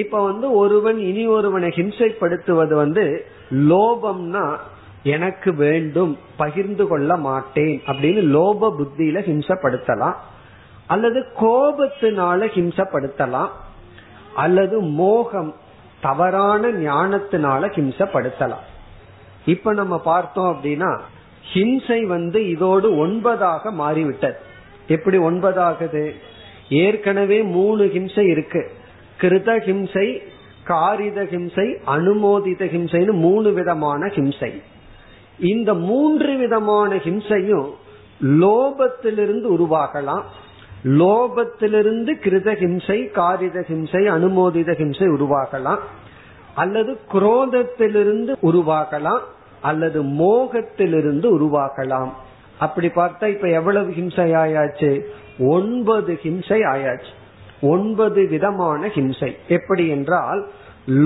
இப்ப வந்து ஒருவன் இனி ஒருவனை ஹிம்சைப்படுத்துவது வந்து லோபம்னா எனக்கு வேண்டும், பகிர்ந்து கொள்ள மாட்டேன் அப்படின்னு லோப புத்தியில ஹிம்சப்படுத்தலாம், அல்லது கோபத்தினால ஹிம்சப்படுத்தலாம், அல்லது மோகம் தவறான ஞானத்தினால ஹிம்சப்படுத்தலாம். இப்ப நம்ம பார்த்தோம் அப்படின்னா ஹிம்சை வந்து இதோடு ஒன்பதாக மாறிவிட்டது. எப்படி ஒன்பதாகுது? ஏற்கனவே மூணு ஹிம்சை இருக்கு, கிருத ஹிம்சை, காரித ஹிம்சை, அனுமோதித ஹிம்சைன்னு மூணு விதமான ஹிம்சை. இந்த மூன்று விதமான ஹிம்சையும் லோபத்திலிருந்து உருவாகலாம். லோபத்திலிருந்து கிருத ஹிம்சை, காரித ஹிம்சை, அனுமோதித ஹிம்சை உருவாகலாம், அல்லது குரோதத்திலிருந்து உருவாகலாம், அல்லது மோகத்திலிருந்து உருவாகலாம். அப்படி பார்த்தா இப்ப எவ்வளவு ஹிம்சை ஆயாச்சு? ஒன்பது ஹிம்சை ஆயாச்சு. ஒன்பது விதமான ஹிம்சை. எப்படி என்றால்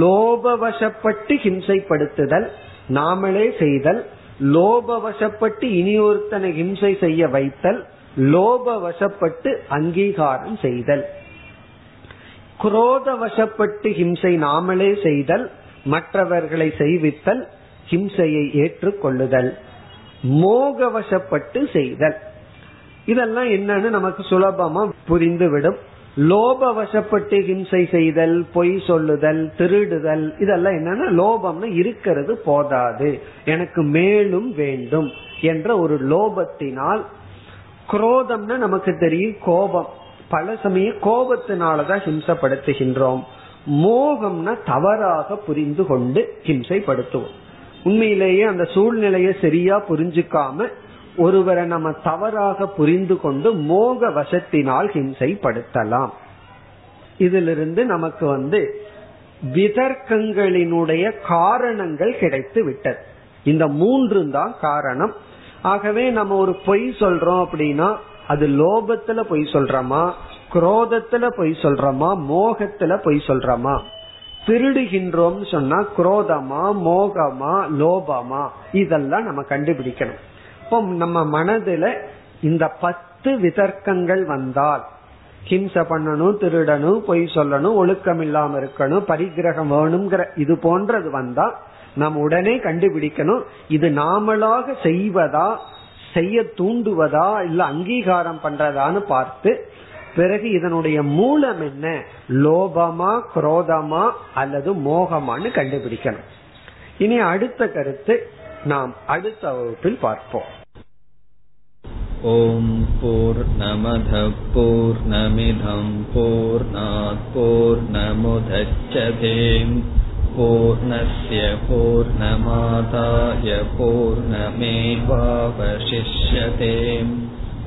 லோபவசப்பட்டு ஹிம்சைப்படுத்துதல், நாமளே செய்தல், லோபவசப்பட்டு இனியொருத்தனை ஹிம்சை செய்ய வைத்தல், லோபவசப்பட்டு அங்கீகாரம் செய்தல், குரோதவசப்பட்டு ஹிம்சை நாமளே செய்தல், மற்றவர்களை செய்வித்தல், ஹிம்சையை ஏற்றுக்கொள்ளுதல், மோகவசப்பட்டு செய்தல். இதெல்லாம் என்னன்னு நமக்கு சுலபமா புரிந்துவிடும். லோபவசப்பட்டு ஹிம்சை செய்தல், பொய் சொல்லுதல், திருடுதல், இதெல்லாம் என்னன்னா லோபம்னு இருக்கிறது போதாது, எனக்கு மேலும் வேண்டும் என்ற ஒரு லோபத்தினால். குரோதம்னா நமக்கு தெரியும் கோபம். பல சமயம் கோபத்தினாலதான் ஹிம்சப்படுத்துகின்றோம். மோகம்னா தவறாக புரிந்து கொண்டு ஹிம்சைப்படுத்துவோம். உண்மையிலேயே அந்த சூழ்நிலையை சரியா புரிஞ்சுக்காம ஒருவரை நம்ம தவறாக புரிந்து கொண்டு மோக வசத்தினால் ஹிம்சைப்படுத்தலாம். இதிலிருந்து நமக்கு வந்து விதர்க்கங்களினுடைய காரணங்கள் கிடைத்து விட்டது. இந்த மூன்று தான் காரணம். ஆகவே நம்ம ஒரு பொய் சொல்றோம் அப்படின்னா அது லோபத்துல பொய் சொல்றோமா, குரோதத்துல பொய் சொல்றோமா, மோகத்துல பொய் சொல்றோமா? திருடுகின்றோம் சொன்னா குரோதமா, மோகமா, லோபமா? இதெல்லாம் நம்ம கண்டுபிடிக்கணும். இப்போ நம்ம மனதுல இந்த பத்து விதர்க்கங்கள் வந்தால், ஹிம்சை பண்ணணும், திருடணும், பொய் சொல்லணும், ஒழுக்கம் இல்லாம இருக்கணும், பரிகிரகம் வேணுங்கிற இது போன்றது வந்தா நம்ம உடனே கண்டுபிடிக்கணும் இது நாமளாக செய்வதா, செய்ய தூண்டுவதா, இல்ல அங்கீகாரம் பண்றதான்னு பார்த்து, பிறகு இதனுடைய மூலம் என்ன, லோபமா, குரோதமா அல்லது மோகமான்னு கண்டுபிடிக்கணும். இனி அடுத்த கருத்து நாம் அடுத்த வகுப்பில் பார்ப்போம். ஓம் பூர்ணமத பூர்ணமிதம் பூர்ணாத் பூர்ணமுதச்யதே பூர்ணஸ்ய பூர்ணமாதாய பூர்ணமேவாவசிஷ்யதே.